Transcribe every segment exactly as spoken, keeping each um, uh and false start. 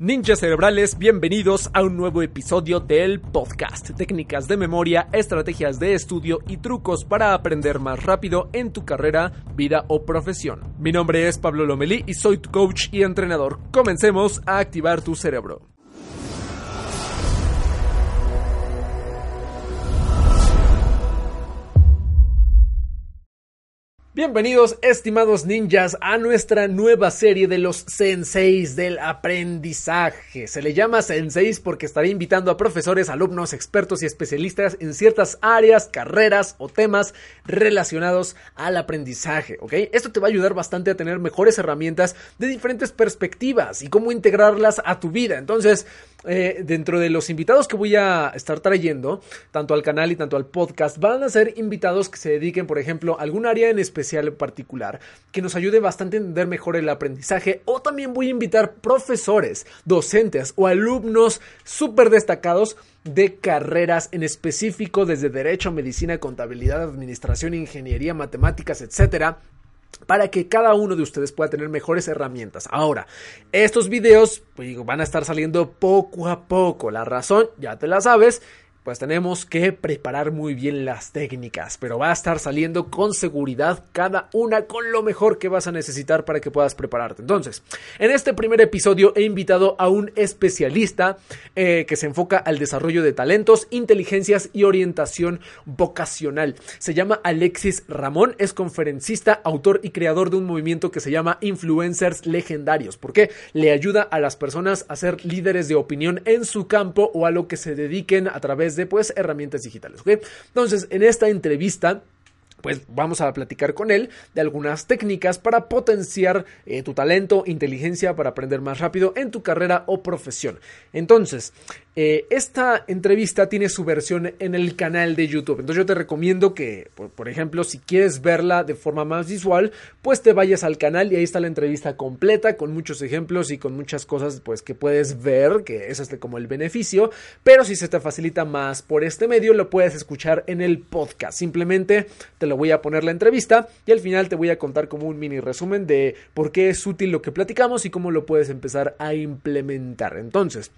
Ninjas Cerebrales, bienvenidos a un nuevo episodio del podcast. Técnicas de memoria, estrategias de estudio y trucos para aprender más rápido en tu carrera, vida o profesión. Mi nombre es Pablo Lomeli y soy tu coach y entrenador. Comencemos a activar tu cerebro. Bienvenidos, estimados ninjas, a nuestra nueva serie de los Senseis del Aprendizaje. Se le llama Senseis porque estaré invitando a profesores, alumnos, expertos y especialistas en ciertas áreas, carreras o temas relacionados al aprendizaje, ¿ok? Esto te va a ayudar bastante a tener mejores herramientas de diferentes perspectivas y cómo integrarlas a tu vida. Entonces, eh, dentro de los invitados que voy a estar trayendo, tanto al canal y tanto al podcast, van a ser invitados que se dediquen, por ejemplo, a algún área en específico en particular, que nos ayude bastante a entender mejor el aprendizaje, o también voy a invitar profesores, docentes o alumnos súper destacados de carreras en específico, desde derecho, medicina, contabilidad, administración, ingeniería, matemáticas, etcétera, para que cada uno de ustedes pueda tener mejores herramientas. Ahora, estos videos pues, van a estar saliendo poco a poco. La razón, ya te la sabes, pues tenemos que preparar muy bien las técnicas, pero va a estar saliendo con seguridad cada una con lo mejor que vas a necesitar para que puedas prepararte. Entonces, en este primer episodio he invitado a un especialista eh, que se enfoca al desarrollo de talentos, inteligencias y orientación vocacional. Se llama Alexis Ramón, es conferencista, autor y creador de un movimiento que se llama Influencers Legendarios, porque le ayuda a las personas a ser líderes de opinión en su campo o a lo que se dediquen a través de de pues, herramientas digitales, ¿okay? Entonces, en esta entrevista pues vamos a platicar con él de algunas técnicas para potenciar eh, tu talento, inteligencia, para aprender más rápido en tu carrera o profesión. Entonces, eh, esta entrevista tiene su versión en el canal de YouTube. Entonces yo te recomiendo que, por, por ejemplo, si quieres verla de forma más visual, pues te vayas al canal y ahí está la entrevista completa con muchos ejemplos y con muchas cosas pues que puedes ver, que eso es como el beneficio. Pero si se te facilita más por este medio, lo puedes escuchar en el podcast. Simplemente te lo voy a poner la entrevista y al final te voy a contar como un mini resumen de por qué es útil lo que platicamos y cómo lo puedes empezar a implementar. Entonces,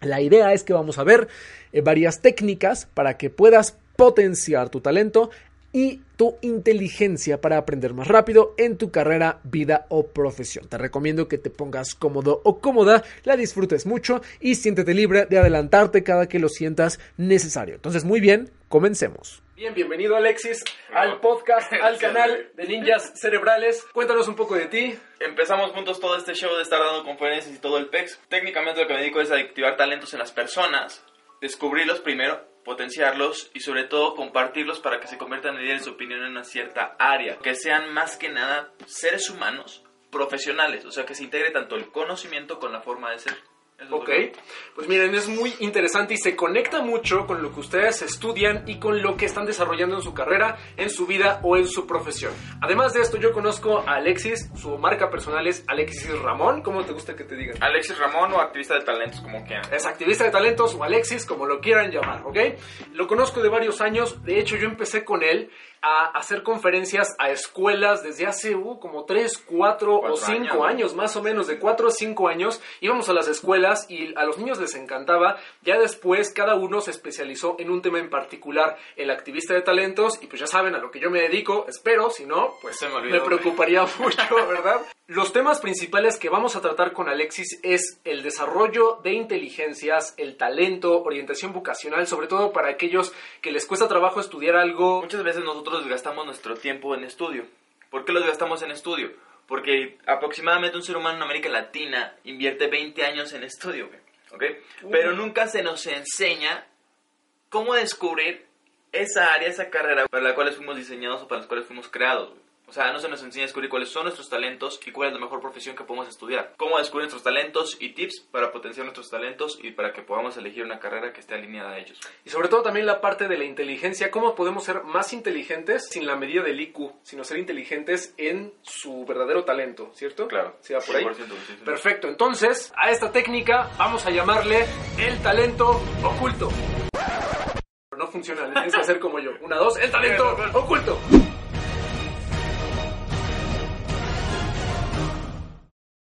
la idea es que vamos a ver eh, varias técnicas para que puedas potenciar tu talento y tu inteligencia para aprender más rápido en tu carrera, vida o profesión. Te recomiendo que te pongas cómodo o cómoda, la disfrutes mucho y siéntete libre de adelantarte cada que lo sientas necesario. Entonces, muy bien, comencemos. Bien, bienvenido Alexis al podcast, al canal de Ninjas Cerebrales. Cuéntanos un poco de ti. Empezamos juntos todo este show de estar dando conferencias y todo el pex. Técnicamente lo que me dedico es a activar talentos en las personas, descubrirlos primero, potenciarlos y sobre todo compartirlos para que se conviertan en líderes de opinión en una cierta área, que sean más que nada seres humanos profesionales, o sea que se integre tanto el conocimiento con la forma de ser. Ok, pues miren, es muy interesante y se conecta mucho con lo que ustedes estudian y con lo que están desarrollando en su carrera, en su vida o en su profesión. Además de esto, yo conozco a Alexis, su marca personal es Alexis Ramón. ¿Cómo te gusta que te digan? Alexis Ramón o activista de talentos, como quieran. Es activista de talentos o Alexis, como lo quieran llamar, ¿ok? Lo conozco de varios años, de hecho yo empecé con él a hacer conferencias a escuelas desde hace uh, como tres, cuatro o cinco años, años, más o menos, de cuatro o cinco años. Íbamos a las escuelas y a los niños les encantaba. Ya después cada uno se especializó en un tema en particular, el activista de talentos, y pues ya saben a lo que yo me dedico, espero, si no, pues se me olvidó, me preocuparía ¿eh? mucho, ¿verdad? Los temas principales que vamos a tratar con Alexis es el desarrollo de inteligencias, el talento, orientación vocacional, sobre todo para aquellos que les cuesta trabajo estudiar algo. Muchas veces nosotros gastamos nuestro tiempo en estudio. ¿Por qué los gastamos en estudio? Porque aproximadamente un ser humano en América Latina invierte veinte años en estudio, ¿okay? Uh. Pero nunca se nos enseña cómo descubrir esa área, esa carrera para la cual fuimos diseñados o para la cual fuimos creados. O sea, no se nos enseña a descubrir cuáles son nuestros talentos y cuál es la mejor profesión que podemos estudiar. Cómo descubrir nuestros talentos y tips para potenciar nuestros talentos y para que podamos elegir una carrera que esté alineada a ellos. Y sobre todo también la parte de la inteligencia. Cómo podemos ser más inteligentes sin la medida del I Q, sino ser inteligentes en su verdadero talento, ¿cierto? Claro. ¿Se va por ahí? cien por ciento. Perfecto. Entonces, a esta técnica vamos a llamarle el talento oculto. No funciona, le tienes que hacer como yo. Una, dos, el talento oculto.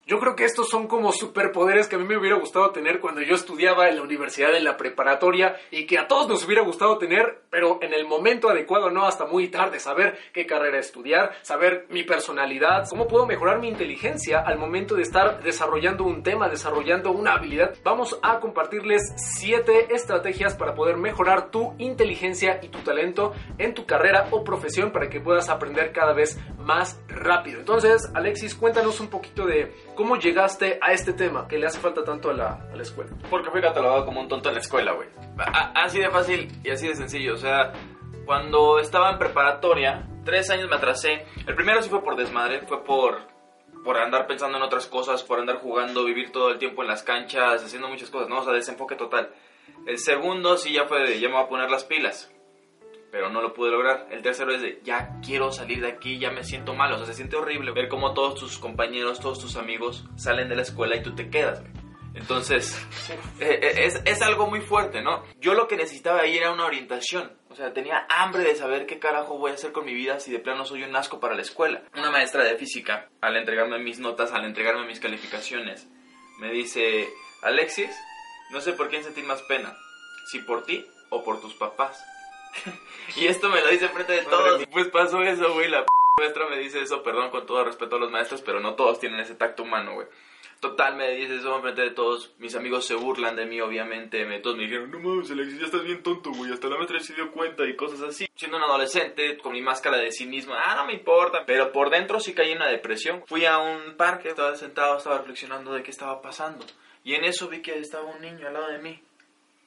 Yo Yo creo que estos son como superpoderes que a mí me hubiera gustado tener cuando yo estudiaba en la universidad, en la preparatoria, y que a todos nos hubiera gustado tener, pero en el momento adecuado, no hasta muy tarde. Saber qué carrera estudiar, saber mi personalidad, cómo puedo mejorar mi inteligencia al momento de estar desarrollando un tema, desarrollando una habilidad. Vamos a compartirles siete estrategias para poder mejorar tu inteligencia y tu talento en tu carrera o profesión para que puedas aprender cada vez más rápido. Entonces, Alexis, cuéntanos un poquito de cómo llegaste a este tema que le hace falta tanto a la, a la escuela. Porque fui catalogado como un tonto en la escuela, güey. Así de fácil y así de sencillo. O sea, cuando estaba en preparatoria, tres años me atrasé. El primero sí fue por desmadre, fue por... por andar pensando en otras cosas, por andar jugando, vivir todo el tiempo en las canchas, haciendo muchas cosas, ¿no? O sea, desenfoque total. El segundo sí ya fue de, ya me voy a poner las pilas, pero no lo pude lograr. El tercero es de, ya quiero salir de aquí, ya me siento mal. O sea, se siente horrible ver cómo todos tus compañeros, todos tus amigos salen de la escuela y tú te quedas, güey. Entonces, es, es algo muy fuerte, ¿no? Yo lo que necesitaba ahí era una orientación. O sea, tenía hambre de saber qué carajo voy a hacer con mi vida si de plano soy un asco para la escuela. Una maestra de física, al entregarme mis notas, al entregarme mis calificaciones, me dice, Alexis, no sé por quién sentir más pena, si por ti o por tus papás. Y esto me lo dice enfrente de todos. Pues pasó eso, güey, la p*** maestra me dice eso, perdón, con todo respeto a los maestros, pero no todos tienen ese tacto humano, güey. Total, me dices eso enfrente de todos. Mis amigos se burlan de mí, obviamente. Me, todos me dijeron, no mames, Alexis, ya estás bien tonto, güey. Hasta la maestra se dio cuenta y cosas así. Siendo un adolescente, con mi máscara de cinismo, ah, no me importa. Pero por dentro sí caí en una depresión. Fui a un parque, estaba sentado, estaba reflexionando de qué estaba pasando. Y en eso vi que estaba un niño al lado de mí.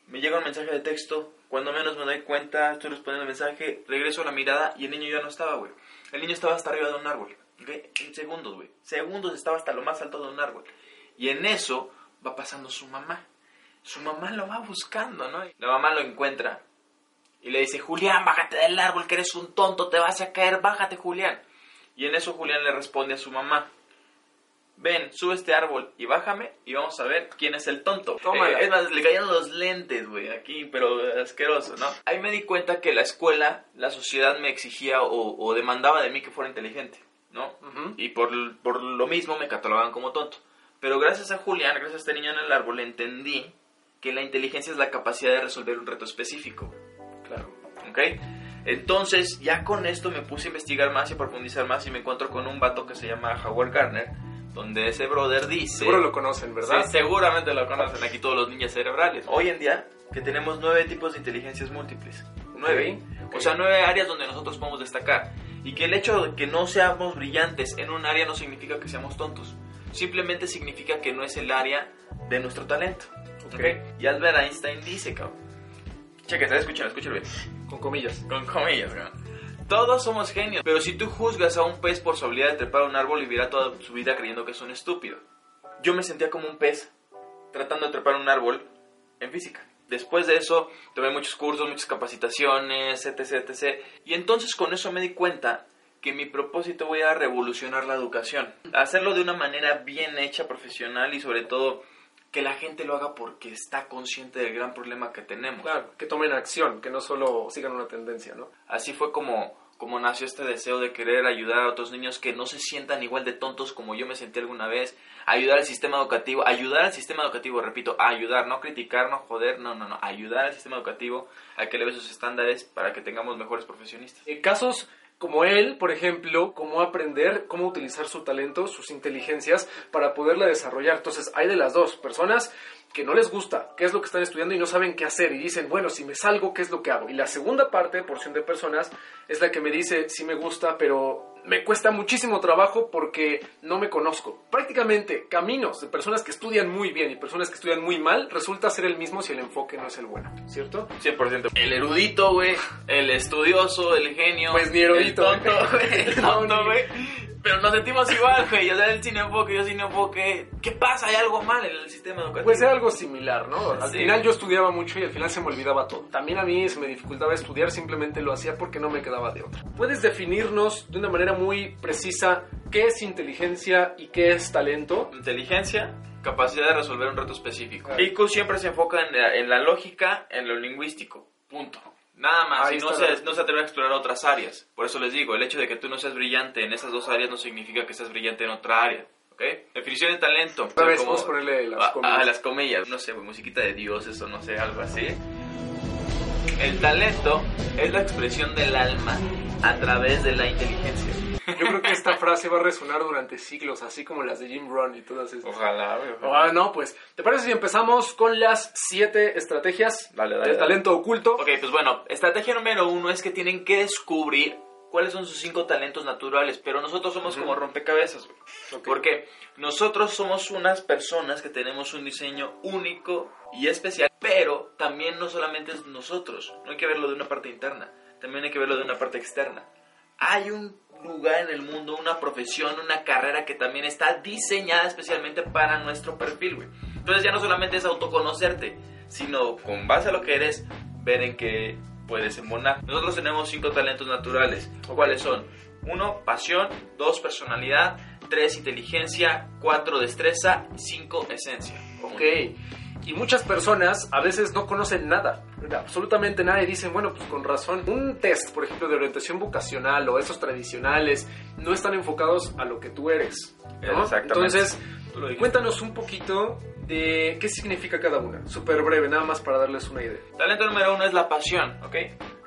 Me llega un mensaje de texto. Cuando menos me doy cuenta, estoy respondiendo el mensaje. Regreso la mirada y el niño ya no estaba, güey. El niño estaba hasta arriba de un árbol. Okay. En segundos, güey. Segundos estaba hasta lo más alto de un árbol. Y en eso va pasando su mamá. Su mamá lo va buscando, ¿no? La mamá lo encuentra y le dice, Julián, bájate del árbol, que eres un tonto, te vas a caer, bájate, Julián. Y en eso Julián le responde a su mamá, ven, sube este árbol y bájame y vamos a ver quién es el tonto. Toma, eh, es más, le caían los lentes, güey, aquí, pero asqueroso, ¿no? Ahí me di cuenta que la escuela, la sociedad me exigía o, o demandaba de mí que fuera inteligente, ¿no? Uh-huh. Y por, por lo mismo me catalogaban como tonto. Pero gracias a Julián, gracias a este niño en el árbol, entendí que la inteligencia es la capacidad de resolver un reto específico. Claro. ¿Ok? Entonces, ya con esto me puse a investigar más y a profundizar más y me encuentro con un vato que se llama Howard Gardner, donde ese brother dice... Seguro lo conocen, ¿verdad? Sí, seguramente lo conocen aquí todos los ninjas cerebrales. Hoy en día, que tenemos nueve tipos de inteligencias múltiples. Nueve. Okay. Okay. O sea, nueve áreas donde nosotros podemos destacar. Y que el hecho de que no seamos brillantes en un área no significa que seamos tontos. Simplemente significa que no es el área de nuestro talento. Okay. Y Albert Einstein dice, cabrón. Chequen, escuchen, escuchen bien. Con comillas. Con comillas, cabrón. Todos somos genios, pero si tú juzgas a un pez por su habilidad de trepar a un árbol, vivirá toda su vida creyendo que es un estúpido. Yo me sentía como un pez tratando de trepar un árbol en física. Después de eso, tomé muchos cursos, muchas capacitaciones, etc, etcétera. Y entonces con eso me di cuenta que mi propósito era revolucionar la educación. Hacerlo de una manera bien hecha, profesional y sobre todo que la gente lo haga porque está consciente del gran problema que tenemos. Claro, que tomen acción, que no solo sigan una tendencia, ¿no? Así fue como, como nació este deseo de querer ayudar a otros niños que no se sientan igual de tontos como yo me sentí alguna vez. Ayudar al sistema educativo, ayudar al sistema educativo, repito, ayudar, no criticar, no joder, no, no, no. Ayudar al sistema educativo a que eleve sus estándares para que tengamos mejores profesionistas. En casos... como él, por ejemplo, cómo aprender, cómo utilizar su talento, sus inteligencias para poderla desarrollar. Entonces, hay de las dos, personas que no les gusta qué es lo que están estudiando y no saben qué hacer y dicen, bueno, si me salgo, ¿qué es lo que hago? Y la segunda parte, porción de personas, es la que me dice, sí me gusta, pero me cuesta muchísimo trabajo porque no me conozco. Prácticamente, caminos de personas que estudian muy bien y personas que estudian muy mal, resulta ser el mismo si el enfoque no es el bueno, ¿cierto? cien por ciento. El erudito, güey, el estudioso, el genio. Pues ni erudito. El tonto, güey, el tonto, güey. Pero nos sentimos igual, güey. Yo sea, él sin enfoque, yo sin enfoque. ¿Qué pasa? ¿Hay algo mal en el sistema educativo? Pues era algo similar, ¿no? Al sí. final yo estudiaba mucho y al final se me olvidaba todo. También a mí se me dificultaba estudiar, simplemente lo hacía porque no me quedaba de otra. ¿Puedes definirnos de una manera muy precisa qué es inteligencia y qué es talento? Inteligencia, capacidad de resolver un reto específico. El I Q siempre se enfoca en la, en la lógica, en lo lingüístico. Punto. Nada más, y no se, no se atreve a explorar otras áreas. Por eso les digo, el hecho de que tú no seas brillante en esas dos áreas no significa que seas brillante en otra área. ¿ok? Definición de talento. Tal vez vamos a ponerle las comillas. A las comillas, no sé, musiquita de dioses o no sé, algo así. El talento es la expresión del alma a través de la inteligencia. Yo creo que esta frase va a resonar durante siglos, así como las de Jim Rohn y todas esas. Ojalá, ojalá. Ah, no, pues, ¿te parece si empezamos con las siete estrategias dale, dale, del dale. talento oculto? Ok, pues bueno, estrategia número uno es que tienen que descubrir cuáles son sus cinco talentos naturales, pero nosotros somos uh-huh. como rompecabezas, güey. Okay. Porque nosotros somos unas personas que tenemos un diseño único y especial, pero también no solamente es nosotros, no hay que verlo de una parte interna, también hay que verlo de una parte externa. Hay un lugar en el mundo, una profesión, una carrera que también está diseñada especialmente para nuestro perfil, güey. Entonces ya no solamente es autoconocerte, sino con base a lo que eres, ver en qué puedes embonar. Nosotros tenemos cinco talentos naturales. ¿Cuáles son? Uno, pasión. Dos, personalidad. Tres, inteligencia. Cuatro, destreza. Cinco, esencia. Ok. Y muchas personas a veces no conocen nada, absolutamente nada, y dicen, bueno, pues con razón. Un test, por ejemplo, de orientación vocacional o esos tradicionales no están enfocados a lo que tú eres, ¿no? Exactamente. Entonces, cuéntanos un poquito de qué significa cada una, súper breve, nada más para darles una idea. Talento número uno es la pasión, ¿ok?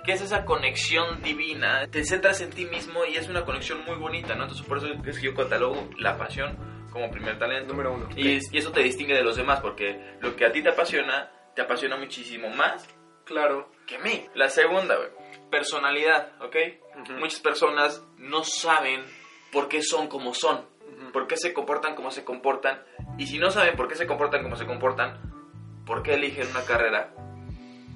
Que es esa conexión divina, te centras en ti mismo y es una conexión muy bonita, ¿no? Entonces, por eso es que yo catalogo la pasión como primer talento. Número uno. Okay. Y, y eso te distingue de los demás, porque lo que a ti te apasiona, te apasiona muchísimo más. Claro. Que a mí. La segunda, güey. Personalidad, ¿ok? Uh-huh. Muchas personas no saben por qué son como son, uh-huh. por qué se comportan como se comportan. Y si no saben por qué se comportan como se comportan, ¿por qué eligen una carrera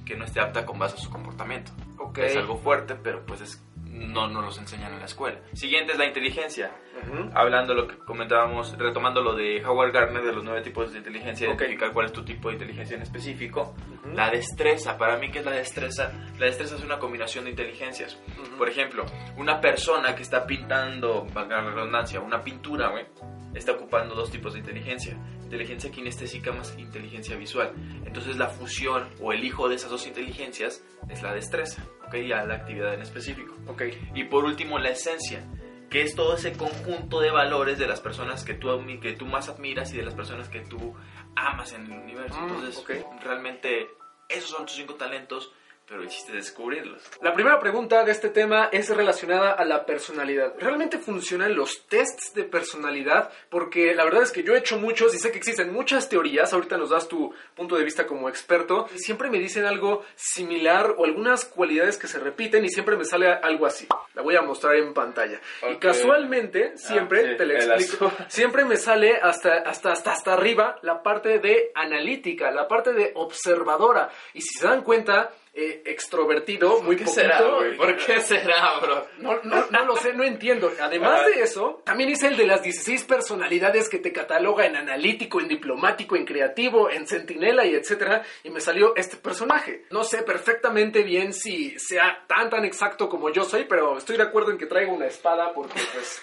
que no esté apta con base a su comportamiento? Okay. Es algo fuerte, pero pues es... no nos los enseñan en la escuela. Siguiente es la inteligencia. Uh-huh. Hablando lo que comentábamos, retomando lo de Howard Gardner, de los nueve tipos de inteligencia, okay. Identificar cuál es tu tipo de inteligencia en específico. Uh-huh. La destreza, para mí, ¿qué es la destreza? La destreza es una combinación de inteligencias. Uh-huh. Por ejemplo, una persona que está pintando, valga la redundancia, una pintura, güey, está ocupando dos tipos de inteligencia. Inteligencia kinestésica más inteligencia visual. Entonces la fusión o el hijo de esas dos inteligencias es la destreza, ¿okay? A la actividad en específico. Okay. Y por último, la esencia, que es todo ese conjunto de valores de las personas que tú, que tú más admiras y de las personas que tú amas en el universo. Mm, Entonces, okay. realmente, esos son tus cinco talentos, pero el chiste es descubrirlos. La primera pregunta de este tema es relacionada a la personalidad. ¿Realmente funcionan los tests de personalidad? Porque la verdad es que yo he hecho muchos y sé que existen muchas teorías. Ahorita nos das tu punto de vista como experto. Siempre me dicen algo similar o algunas cualidades que se repiten y siempre me sale algo así. La voy a mostrar en pantalla. Okay. Y casualmente, siempre, ah, sí, te la explico, siempre me sale hasta, hasta, hasta, hasta arriba la parte de analítica, la parte de observadora. Y si se dan cuenta... Eh, extrovertido, muy poquito. Será, ¿por qué será, bro? No, no, no lo sé, no entiendo. Además de eso, también hice el de las dieciséis personalidades que te cataloga en analítico, en diplomático, en creativo, en centinela y etcétera, y me salió este personaje. No sé perfectamente bien si sea tan tan exacto como yo soy, pero estoy de acuerdo en que traigo una espada porque pues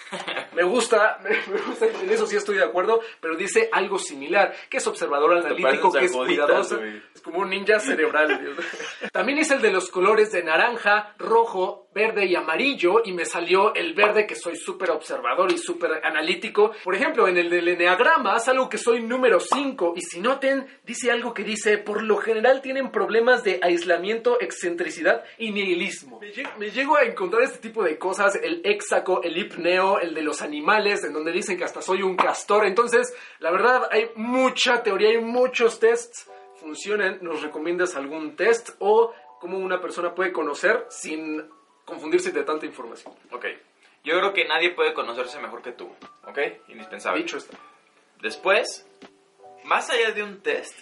me gusta, me gusta, en eso sí estoy de acuerdo, pero dice algo similar, que es observador analítico, que es cuidadoso, es como un ninja cerebral. También hice el de los colores de naranja, rojo, verde y amarillo y me salió el verde, que soy súper observador y súper analítico. Por ejemplo, en el del eneagrama es algo que soy número cinco y si noten, dice algo que dice, por lo general tienen problemas de aislamiento, excentricidad y nihilismo. Me, lleg- me llego a encontrar este tipo de cosas, el hexaco, el hipneo, el de los animales, en donde dicen que hasta soy un castor. Entonces, la verdad, hay mucha teoría, hay muchos tests. Funcionen, ¿nos recomiendas algún test o cómo una persona puede conocer sin confundirse de tanta información? Ok, yo creo que nadie puede conocerse mejor que tú, ok, indispensable. Dicho esto. Después, más allá de un test,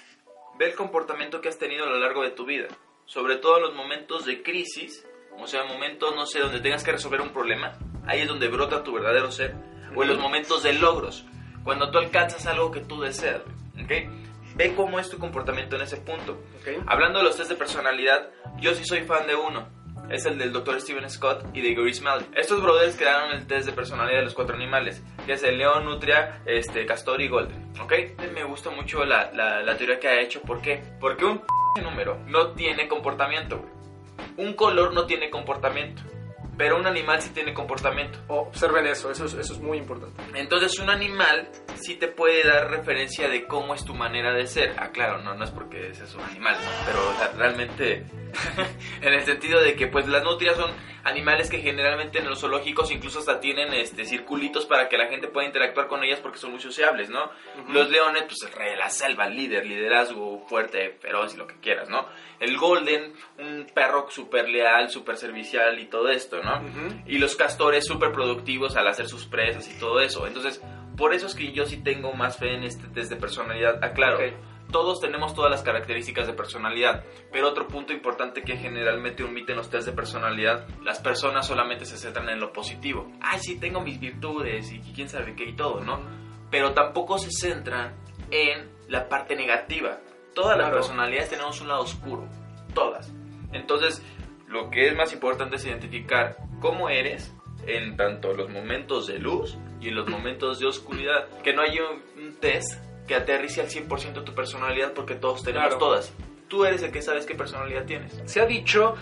ve el comportamiento que has tenido a lo largo de tu vida, sobre todo en los momentos de crisis, o sea, momentos, no sé, donde tengas que resolver un problema, ahí es donde brota tu verdadero ser, mm-hmm. o en los momentos de logros, cuando tú alcanzas algo que tú deseas, ok. Ve cómo es tu comportamiento en ese punto. Okay. Hablando de los test de personalidad, yo sí soy fan de uno. Es el del doctor Steven Scott y de Gary Smalley. Estos brothers crearon el test de personalidad de los cuatro animales, que es el león, nutria, este, castor y golden. ¿Okay? Me gusta mucho la, la, la teoría que ha hecho. ¿Por qué? Porque un p*** número no tiene comportamiento, güey. Un color no tiene comportamiento. pero un animal sí tiene comportamiento. Oh, observen eso, eso es, eso es muy importante. Entonces un animal sí te puede dar referencia de cómo es tu manera de ser. Ah, claro, no, no es porque ese es un animal, pero o sea, realmente en el sentido de que pues las nutrias son animales que generalmente en los zoológicos incluso hasta tienen este circulitos para que la gente pueda interactuar con ellas porque son muy sociables, ¿no? Uh-huh. Los leones, pues el rey de la selva, líder, liderazgo fuerte, feroz y lo que quieras, ¿no? El golden, un perro súper leal, súper servicial y todo esto, ¿no? Uh-huh. Y los castores súper productivos al hacer sus presas y todo eso. Entonces, por eso es que yo sí tengo más fe en este test de personalidad. Aclaro, okay, todos tenemos todas las características de personalidad, pero otro punto importante que generalmente omiten los test de personalidad, las personas solamente se centran en lo positivo. Ay, sí, tengo mis virtudes y quién sabe qué y todo, ¿no? Pero tampoco se centran en la parte negativa. Todas claro. las personalidades tenemos un lado oscuro, todas. Entonces, lo que es más importante es identificar cómo eres en tanto los momentos de luz y en los momentos de oscuridad. Que no haya un test que aterrice al cien por ciento tu personalidad, porque todos tenemos claro. todas. Tú eres el que sabes qué personalidad tienes. Se ha dicho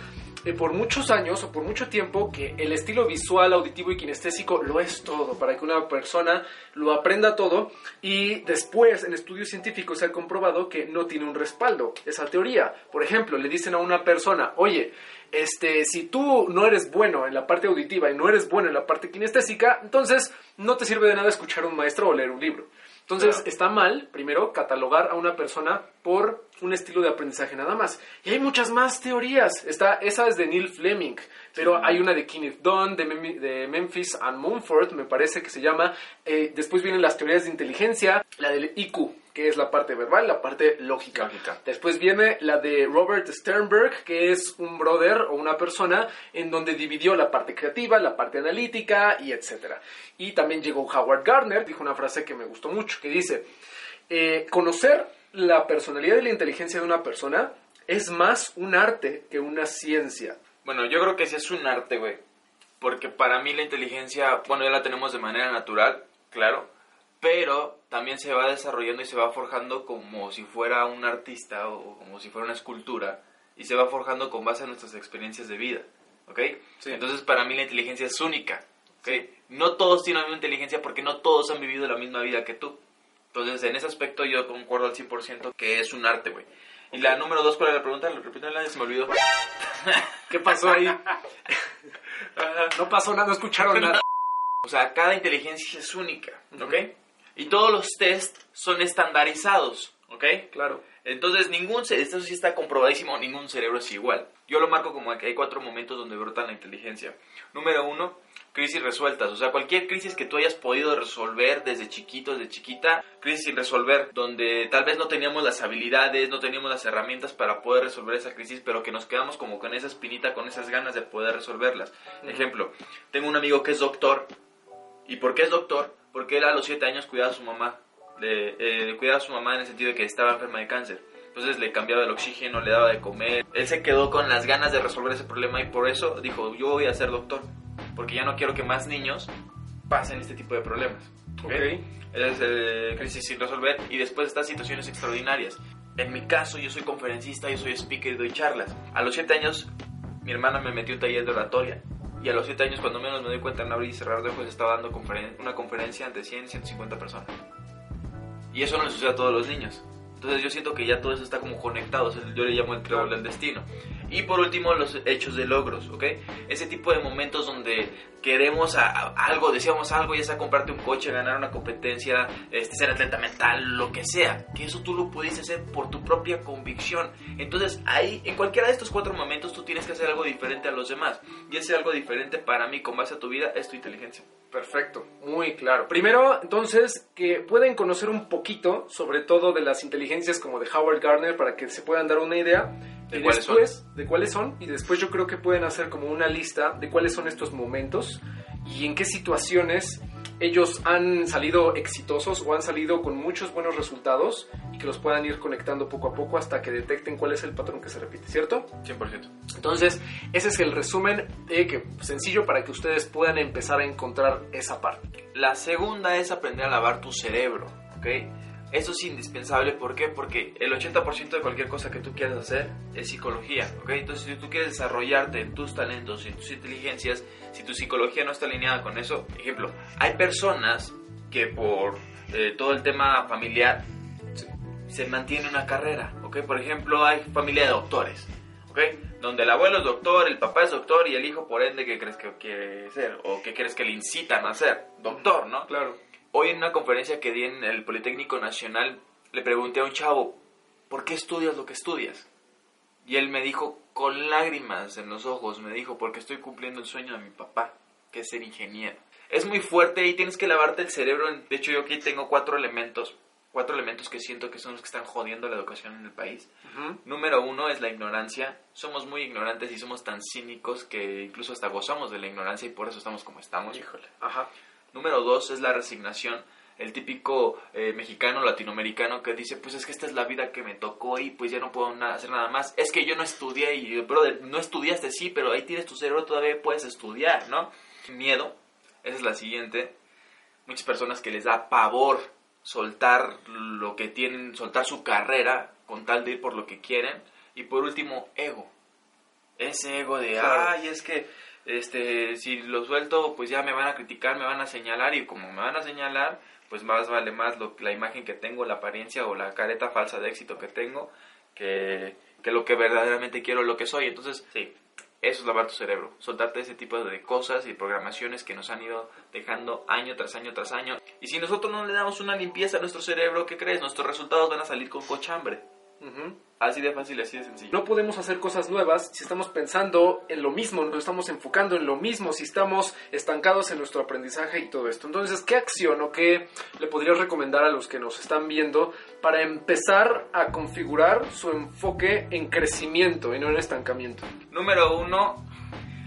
eh, por muchos años o por mucho tiempo que el estilo visual, auditivo y kinestésico lo es todo, para que una persona lo aprenda todo, y después en estudios científicos se ha comprobado que no tiene un respaldo esa teoría. Por ejemplo, le dicen a una persona, oye, Este, si tú no eres bueno en la parte auditiva y no eres bueno en la parte kinestésica, entonces no te sirve de nada escuchar a un maestro o leer un libro. Entonces claro. está mal, primero, catalogar a una persona por un estilo de aprendizaje nada más. Y hay muchas más teorías. Está, esa es de Neil Fleming, pero sí. hay una de Kenneth Dunn, de, Mem- de Memphis and Mumford, me parece que se llama. Eh, después vienen las teorías de inteligencia, la del I Q, que es la parte verbal, la parte lógica. lógica. Después viene la de Robert Sternberg, que es un brother o una persona en donde dividió la parte creativa, la parte analítica y etcétera. Y también llegó Howard Gardner, dijo una frase que me gustó mucho, que dice, eh, conocer la personalidad y la inteligencia de una persona es más un arte que una ciencia. Bueno, yo creo que sí es un arte, güey, porque para mí la inteligencia, bueno, ya la tenemos de manera natural, claro, pero también se va desarrollando y se va forjando como si fuera un artista o como si fuera una escultura, y se va forjando con base en nuestras experiencias de vida, ¿ok? Sí. Entonces, para mí la inteligencia es única, ¿ok? Sí. No todos tienen la misma inteligencia porque no todos han vivido la misma vida que tú. Entonces, en ese aspecto yo concuerdo al cien por ciento que es un arte, güey. Y okay. la número dos, ¿cuál era la pregunta? Repítela, se me olvidó. ¿Qué pasó ahí? No pasó nada, no escucharon nada. O sea, cada inteligencia es única, ¿ok? Uh-huh. Y todos los test son estandarizados, ¿ok? Claro. Entonces, ningún cerebro, esto sí está comprobadísimo, ningún cerebro es igual. Yo lo marco como que hay cuatro momentos donde brotan la inteligencia. Número uno, crisis resueltas. O sea, cualquier crisis que tú hayas podido resolver desde chiquito, desde chiquita. Crisis sin resolver, donde tal vez no teníamos las habilidades, no teníamos las herramientas para poder resolver esa crisis, pero que nos quedamos como con esa espinita, con esas ganas de poder resolverlas. Mm. Ejemplo, tengo un amigo que es doctor. ¿Y por qué es doctor? Porque él a los siete años cuidaba a su mamá, le, eh, cuidaba a su mamá en el sentido de que estaba enferma de cáncer. Entonces le cambiaba el oxígeno, le daba de comer. Él se quedó con las ganas de resolver ese problema y por eso dijo, yo voy a ser doctor, porque ya no quiero que más niños pasen este tipo de problemas. Okay. Esa es eh, crisis sin resolver. Y después están situaciones extraordinarias. En mi caso, yo soy conferencista, yo soy speaker y doy charlas. A los siete años, mi hermana me metió un taller de oratoria. Y a los siete años, cuando menos me doy cuenta, en abrir y cerrar de ojos, estaba dando conferen- una conferencia ante cien, ciento cincuenta personas. Y eso no le sucede a todos los niños. Entonces yo siento que ya todo eso está como conectado. O sea, yo le llamo el trébol del destino. Y por último, los hechos de logros, ¿ok? Ese tipo de momentos donde queremos a, a algo, deseamos algo, ya sea comprarte un coche, ganar una competencia, este, ser atleta mental, lo que sea. Que eso tú lo pudiste hacer por tu propia convicción. Entonces, ahí, en cualquiera de estos cuatro momentos, tú tienes que hacer algo diferente a los demás. Y ese algo diferente para mí, con base a tu vida, es tu inteligencia. Perfecto, muy claro. Primero, entonces, que pueden conocer un poquito, sobre todo de las inteligencias como de Howard Gardner, para que se puedan dar una idea. ¿De y cuáles después, son? De cuáles son, y después yo creo que pueden hacer como una lista de cuáles son estos momentos y en qué situaciones ellos han salido exitosos o han salido con muchos buenos resultados, y que los puedan ir conectando poco a poco hasta que detecten cuál es el patrón que se repite, ¿cierto? cien por ciento. Entonces, ese es el resumen de que, sencillo para que ustedes puedan empezar a encontrar esa parte. La segunda es aprender a lavar tu cerebro, ¿ok? Esto es indispensable, ¿por qué? Porque el ochenta por ciento de cualquier cosa que tú quieras hacer es psicología, ¿ok? Entonces, si tú quieres desarrollarte en tus talentos, en tus inteligencias, si tu psicología no está alineada con eso, ejemplo, hay personas que por eh, todo el tema familiar se, se mantiene una carrera, ¿ok? Por ejemplo, hay familia de doctores, ¿ok? Donde el abuelo es doctor, el papá es doctor y el hijo, por ende, ¿qué crees que quiere ser? ¿O qué crees que le incitan a ser? Doctor, ¿no? Claro. Hoy en una conferencia que di en el Politécnico Nacional, le pregunté a un chavo, ¿por qué estudias lo que estudias? Y él me dijo, con lágrimas en los ojos, me dijo, porque estoy cumpliendo el sueño de mi papá, que es ser ingeniero. Es muy fuerte y tienes que lavarte el cerebro. De hecho, yo aquí tengo cuatro elementos, cuatro elementos que siento que son los que están jodiendo la educación en el país. Uh-huh. Número uno es la ignorancia. Somos muy ignorantes y somos tan cínicos que incluso hasta gozamos de la ignorancia y por eso estamos como estamos. Híjole. Ajá. Número dos es la resignación, el típico eh, mexicano, latinoamericano que dice, pues es que esta es la vida que me tocó y pues ya no puedo nada, hacer nada más. Es que yo no estudié y, brother, no estudiaste, sí, pero ahí tienes tu cerebro, todavía puedes estudiar, ¿no? Miedo, esa es la siguiente. Muchas personas que les da pavor soltar lo que tienen, soltar su carrera con tal de ir por lo que quieren. Y por último, ego. Ese ego de, claro. ay, es que... Este, si lo suelto, pues ya me van a criticar, me van a señalar, y como me van a señalar, pues más vale más lo, la imagen que tengo, la apariencia o la careta falsa de éxito que tengo, que, que lo que verdaderamente quiero, lo que soy. Entonces, sí, eso es lavar tu cerebro, soltarte ese tipo de cosas y programaciones que nos han ido dejando año tras año tras año. Y si nosotros no le damos una limpieza a nuestro cerebro, ¿qué crees? Nuestros resultados van a salir con cochambre. Uh-huh. Así de fácil, así de sencillo. No podemos hacer cosas nuevas si estamos pensando en lo mismo, nos estamos enfocando en lo mismo, si estamos estancados en nuestro aprendizaje y todo esto. Entonces, ¿qué acción o qué le podrías recomendar a los que nos están viendo para empezar a configurar su enfoque en crecimiento y no en estancamiento? Número uno,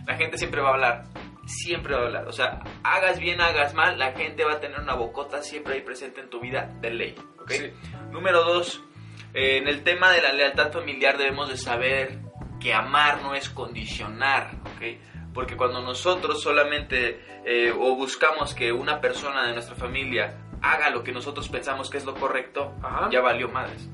la gente siempre va a hablar. Siempre va a hablar, o sea, hagas bien, hagas mal, la gente va a tener una bocota siempre ahí presente en tu vida de ley, ¿okay? Sí. Número dos, Eh, en el tema de la lealtad familiar debemos de saber que amar no es condicionar, ¿ok? Porque cuando nosotros solamente eh, o buscamos que una persona de nuestra familia haga lo que nosotros pensamos que es lo correcto, ajá, ya valió madres.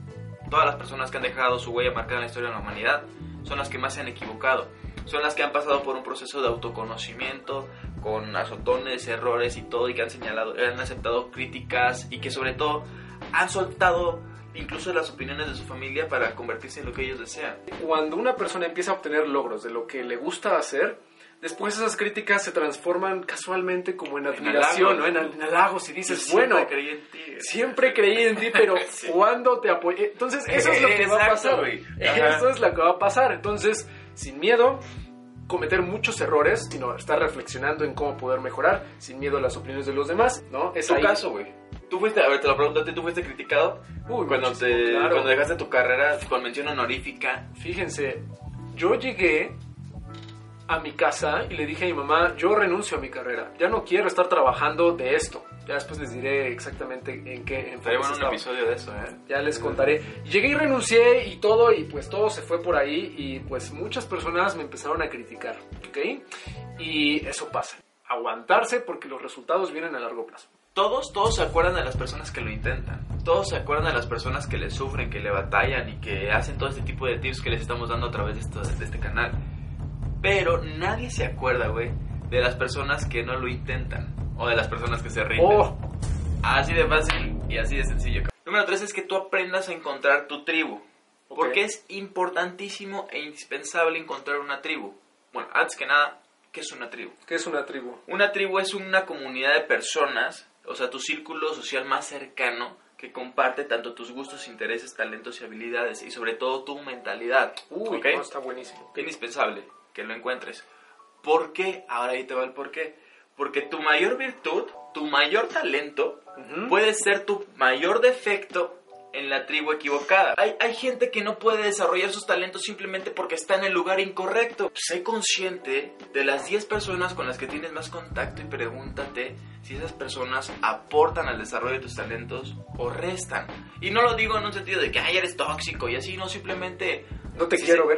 Todas las personas que han dejado su huella marcada en la historia de la humanidad son las que más se han equivocado, son las que han pasado por un proceso de autoconocimiento, con azotones, errores y todo, y que han señalado, han aceptado críticas y que sobre todo han soltado incluso las opiniones de su familia para convertirse en lo que ellos desean. Cuando una persona empieza a obtener logros de lo que le gusta hacer, después esas críticas se transforman casualmente como en admiración, en halagos, ¿no? En halagos, y dices, y bueno, siempre creí en ti, siempre creí en ti, pero sí, ¿cuándo te apoyé? Entonces eso es lo que va a pasar. Eso es lo que va a pasar. Entonces, sin miedo cometer muchos errores, sino estar reflexionando en cómo poder mejorar, sin miedo a las opiniones de los demás, ¿no? Es tu ahí. caso, güey. Tú fuiste, a ver, te lo preguntaste, ¿tú fuiste criticado? Uy, cuando te, claro. cuando dejaste tu carrera con mención honorífica. Fíjense, yo llegué a mi casa y le dije a mi mamá, yo renuncio a mi carrera, ya no quiero estar trabajando de esto. Ya después les diré exactamente en qué en bueno, un episodio de eso, ¿eh? Ya les contaré. Llegué y renuncié y todo, y pues todo se fue por ahí, y pues muchas personas me empezaron a criticar, ¿ok? Y eso pasa. Aguantarse porque los resultados vienen a largo plazo. Todos, todos se acuerdan de las personas que lo intentan. Todos se acuerdan de las personas que le sufren, que le batallan y que hacen todo este tipo de tips que les estamos dando a través de, esto, de este canal. Pero nadie se acuerda, güey, de las personas que no lo intentan. O de las personas que se rinden. Oh. Así de fácil y así de sencillo. Número tres es que tú aprendas a encontrar tu tribu. Okay. Porque es importantísimo e indispensable encontrar una tribu. Bueno, antes que nada, ¿qué es una tribu? ¿Qué es una tribu? Una tribu es una comunidad de personas, o sea, tu círculo social más cercano que comparte tanto tus gustos, intereses, talentos y habilidades. Y sobre todo tu mentalidad. Uy, ¿okay? No, está buenísimo. Qué indispensable que lo encuentres. ¿Por qué? Ahora ahí te va el por qué. Porque tu mayor virtud, tu mayor talento, uh-huh, puede ser tu mayor defecto en la tribu equivocada. Hay, hay gente que no puede desarrollar sus talentos simplemente porque está en el lugar incorrecto. Sé consciente de las diez personas con las que tienes más contacto y pregúntate si esas personas aportan al desarrollo de tus talentos o restan. Y no lo digo en un sentido de que ay, eres tóxico y así, no, simplemente... No te, sí, quiero, sí.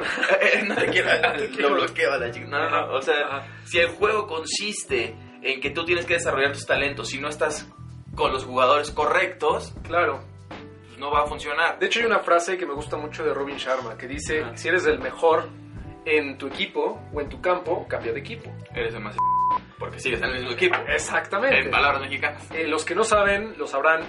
no te quiero ver. No te quiero. Lo bloqueo a la chica. No, no, no. O sea, ajá, si el juego consiste en que tú tienes que desarrollar tus talentos, si no estás con los jugadores correctos, claro, no va a funcionar. De hecho, hay una frase que me gusta mucho de Robin Sharma que dice, uh-huh. si eres el mejor en tu equipo o en tu campo, cambia de equipo. Eres el más... porque sigues en el mismo equipo. Exactamente. En palabras mexicanas. Eh, los que no saben, lo sabrán.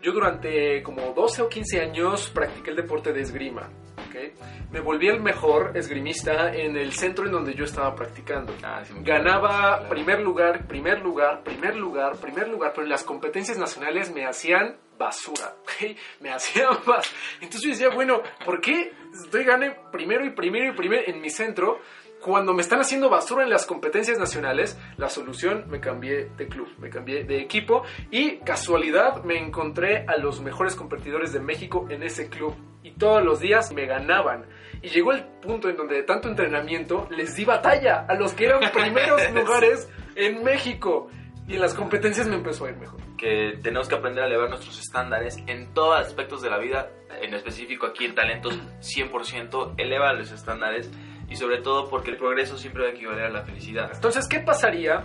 Yo durante como doce o quince años practiqué el deporte de esgrima. ¿Okay? Me volví el mejor esgrimista en el centro en donde yo estaba practicando. Ah, sí, ganaba bien, primer lugar, primer lugar, primer lugar, primer lugar, pero en las competencias nacionales me hacían basura. ¿Okay? Me hacían basura. Entonces yo decía, bueno, ¿por qué estoy gané primero y primero y primero en mi centro? Cuando me están haciendo basura en las competencias nacionales, la solución, me cambié de club, me cambié de equipo y casualidad me encontré a los mejores competidores de México en ese club y todos los días me ganaban. Y llegó el punto en donde de tanto entrenamiento les di batalla a los que eran primeros lugares en México y en las competencias me empezó a ir mejor. Que tenemos que aprender a elevar nuestros estándares en todos los aspectos de la vida, en específico aquí en talentos cien por ciento, eleva los estándares. Y sobre todo porque el progreso siempre va a equivaler a la felicidad. Entonces, ¿qué pasaría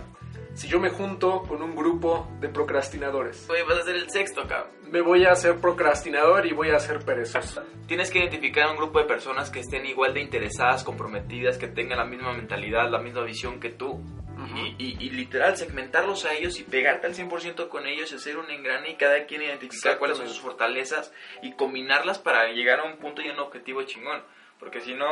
si yo me junto con un grupo de procrastinadores? Oye, vas a ser el sexto, cabrón. Me voy a hacer procrastinador y voy a ser perezoso. Tienes que identificar a un grupo de personas que estén igual de interesadas, comprometidas, que tengan la misma mentalidad, la misma visión que tú. Uh-huh. y, y, y literal, segmentarlos a ellos y pegarte al cien por ciento con ellos y hacer un engrane y cada quien identificar cuáles son sus fortalezas y combinarlas para llegar a un punto y un objetivo chingón. Porque si no...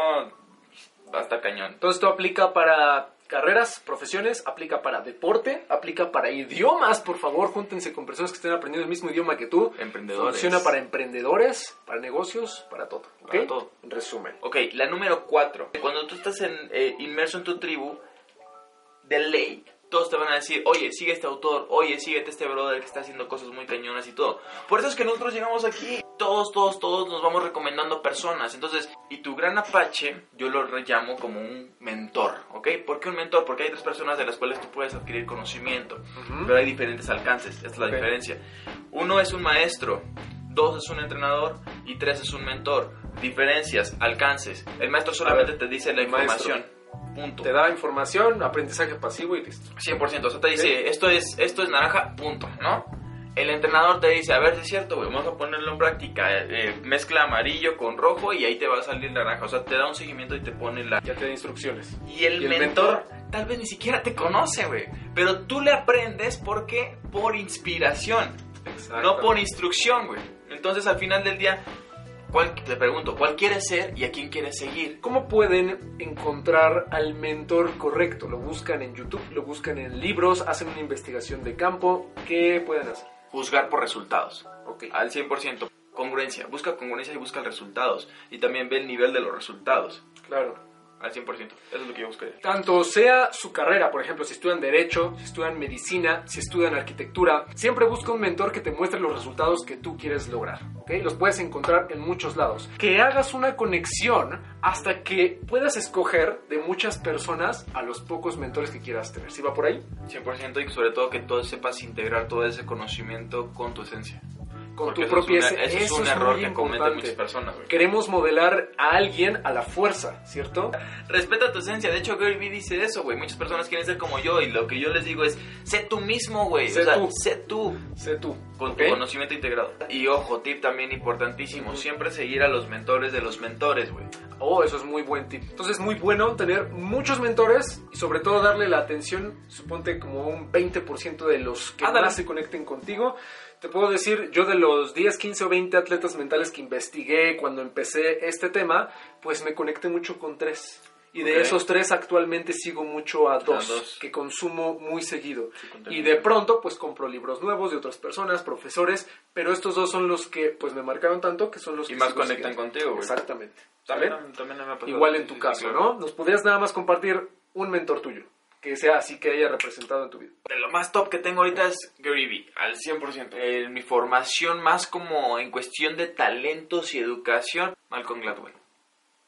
hasta cañón. Entonces esto aplica para carreras, profesiones, aplica para deporte, aplica para idiomas. Por favor, júntense con personas que estén aprendiendo el mismo idioma que tú. Emprendedores. Funciona para emprendedores, para negocios, para todo. ¿Okay? Para todo. En resumen. Ok, la número cuatro. Cuando tú estás en, eh, inmerso en tu tribu, de ley, todos te van a decir, oye, sigue este autor, oye, síguete este brother que está haciendo cosas muy cañonas y todo. Por eso es que nosotros llegamos aquí. Todos, todos, todos nos vamos recomendando personas. Entonces, y tu gran apache, yo lo llamo como un mentor, ¿ok? ¿Por qué un mentor? Porque hay tres personas de las cuales tú puedes adquirir conocimiento, uh-huh. pero hay diferentes alcances, esta es la okay. diferencia. Uno es un maestro, dos es un entrenador y tres es un mentor. Diferencias, alcances. El maestro solamente te dice la información. Maestro. Punto. Te da información, aprendizaje pasivo y listo. cien por ciento, o sea, te dice, ¿sí? esto es, esto es naranja, punto, ¿no? El entrenador te dice, a ver si es cierto, güey, vamos a ponerlo en práctica, eh, mezcla amarillo con rojo y ahí te va a salir naranja. O sea, te da un seguimiento y te pone la... ya te da instrucciones. Y el, ¿Y el mentor, mentor tal vez ni siquiera te conoce, güey, pero tú le aprendes porque por inspiración, no por instrucción, güey. Entonces, al final del día... ¿Cuál, te pregunto, ¿cuál quieres ser y a quién quieres seguir? ¿Cómo pueden encontrar al mentor correcto? ¿Lo buscan en YouTube? ¿Lo buscan en libros? ¿Hacen una investigación de campo? ¿Qué pueden hacer? Juzgar por resultados. Ok. Al cien por ciento. Congruencia. Busca congruencia y busca resultados. Y también ve el nivel de los resultados. Claro. Al cien por ciento. Eso es lo que yo buscaría. Tanto sea su carrera, por ejemplo, si estudian Derecho, si estudian Medicina, si estudian Arquitectura, siempre busca un mentor que te muestre los resultados que tú quieres lograr, ¿ok? Los puedes encontrar en muchos lados. Que hagas una conexión hasta que puedas escoger de muchas personas a los pocos mentores que quieras tener. ¿Sí va por ahí? cien por ciento y sobre todo que tú sepas integrar todo ese conocimiento con tu esencia. Con Porque tu propia es una, eso, eso es un es error que cometen muchas personas, güey. Queremos modelar a alguien a la fuerza, ¿cierto? Respeta tu esencia. De hecho, Gary Vee dice eso, güey. Muchas personas quieren ser como yo y lo que yo les digo es, sé tú mismo, güey. Sé o sea, tú. Sé tú. Sé tú. Con ¿okay? tu conocimiento integrado. Y ojo, tip también importantísimo. Uh-huh. Siempre seguir a los mentores de los mentores, güey. Oh, eso es muy buen tip. Entonces, es muy bueno tener muchos mentores y sobre todo darle la atención, suponte como un veinte por ciento de los que más se conecten contigo. Te puedo decir, yo de los diez, quince o veinte atletas mentales que investigué cuando empecé este tema, pues me conecté mucho con tres. Y okay. de esos tres actualmente sigo mucho a dos, a dos. que consumo muy seguido. Sí, y de pronto pues compro libros nuevos de otras personas, profesores, pero estos dos son los que pues me marcaron tanto que son los y que... Y más conectan contigo, güey. Exactamente. También, también me ha pasado. Igual en tu sí, caso, claro. ¿no? ¿Nos podrías nada más compartir un mentor tuyo? Que sea así que haya representado en tu vida. De lo más top que tengo ahorita es Gary Vee, al cien por ciento. Eh, mi formación más como en cuestión de talentos y educación, Malcolm Gladwell.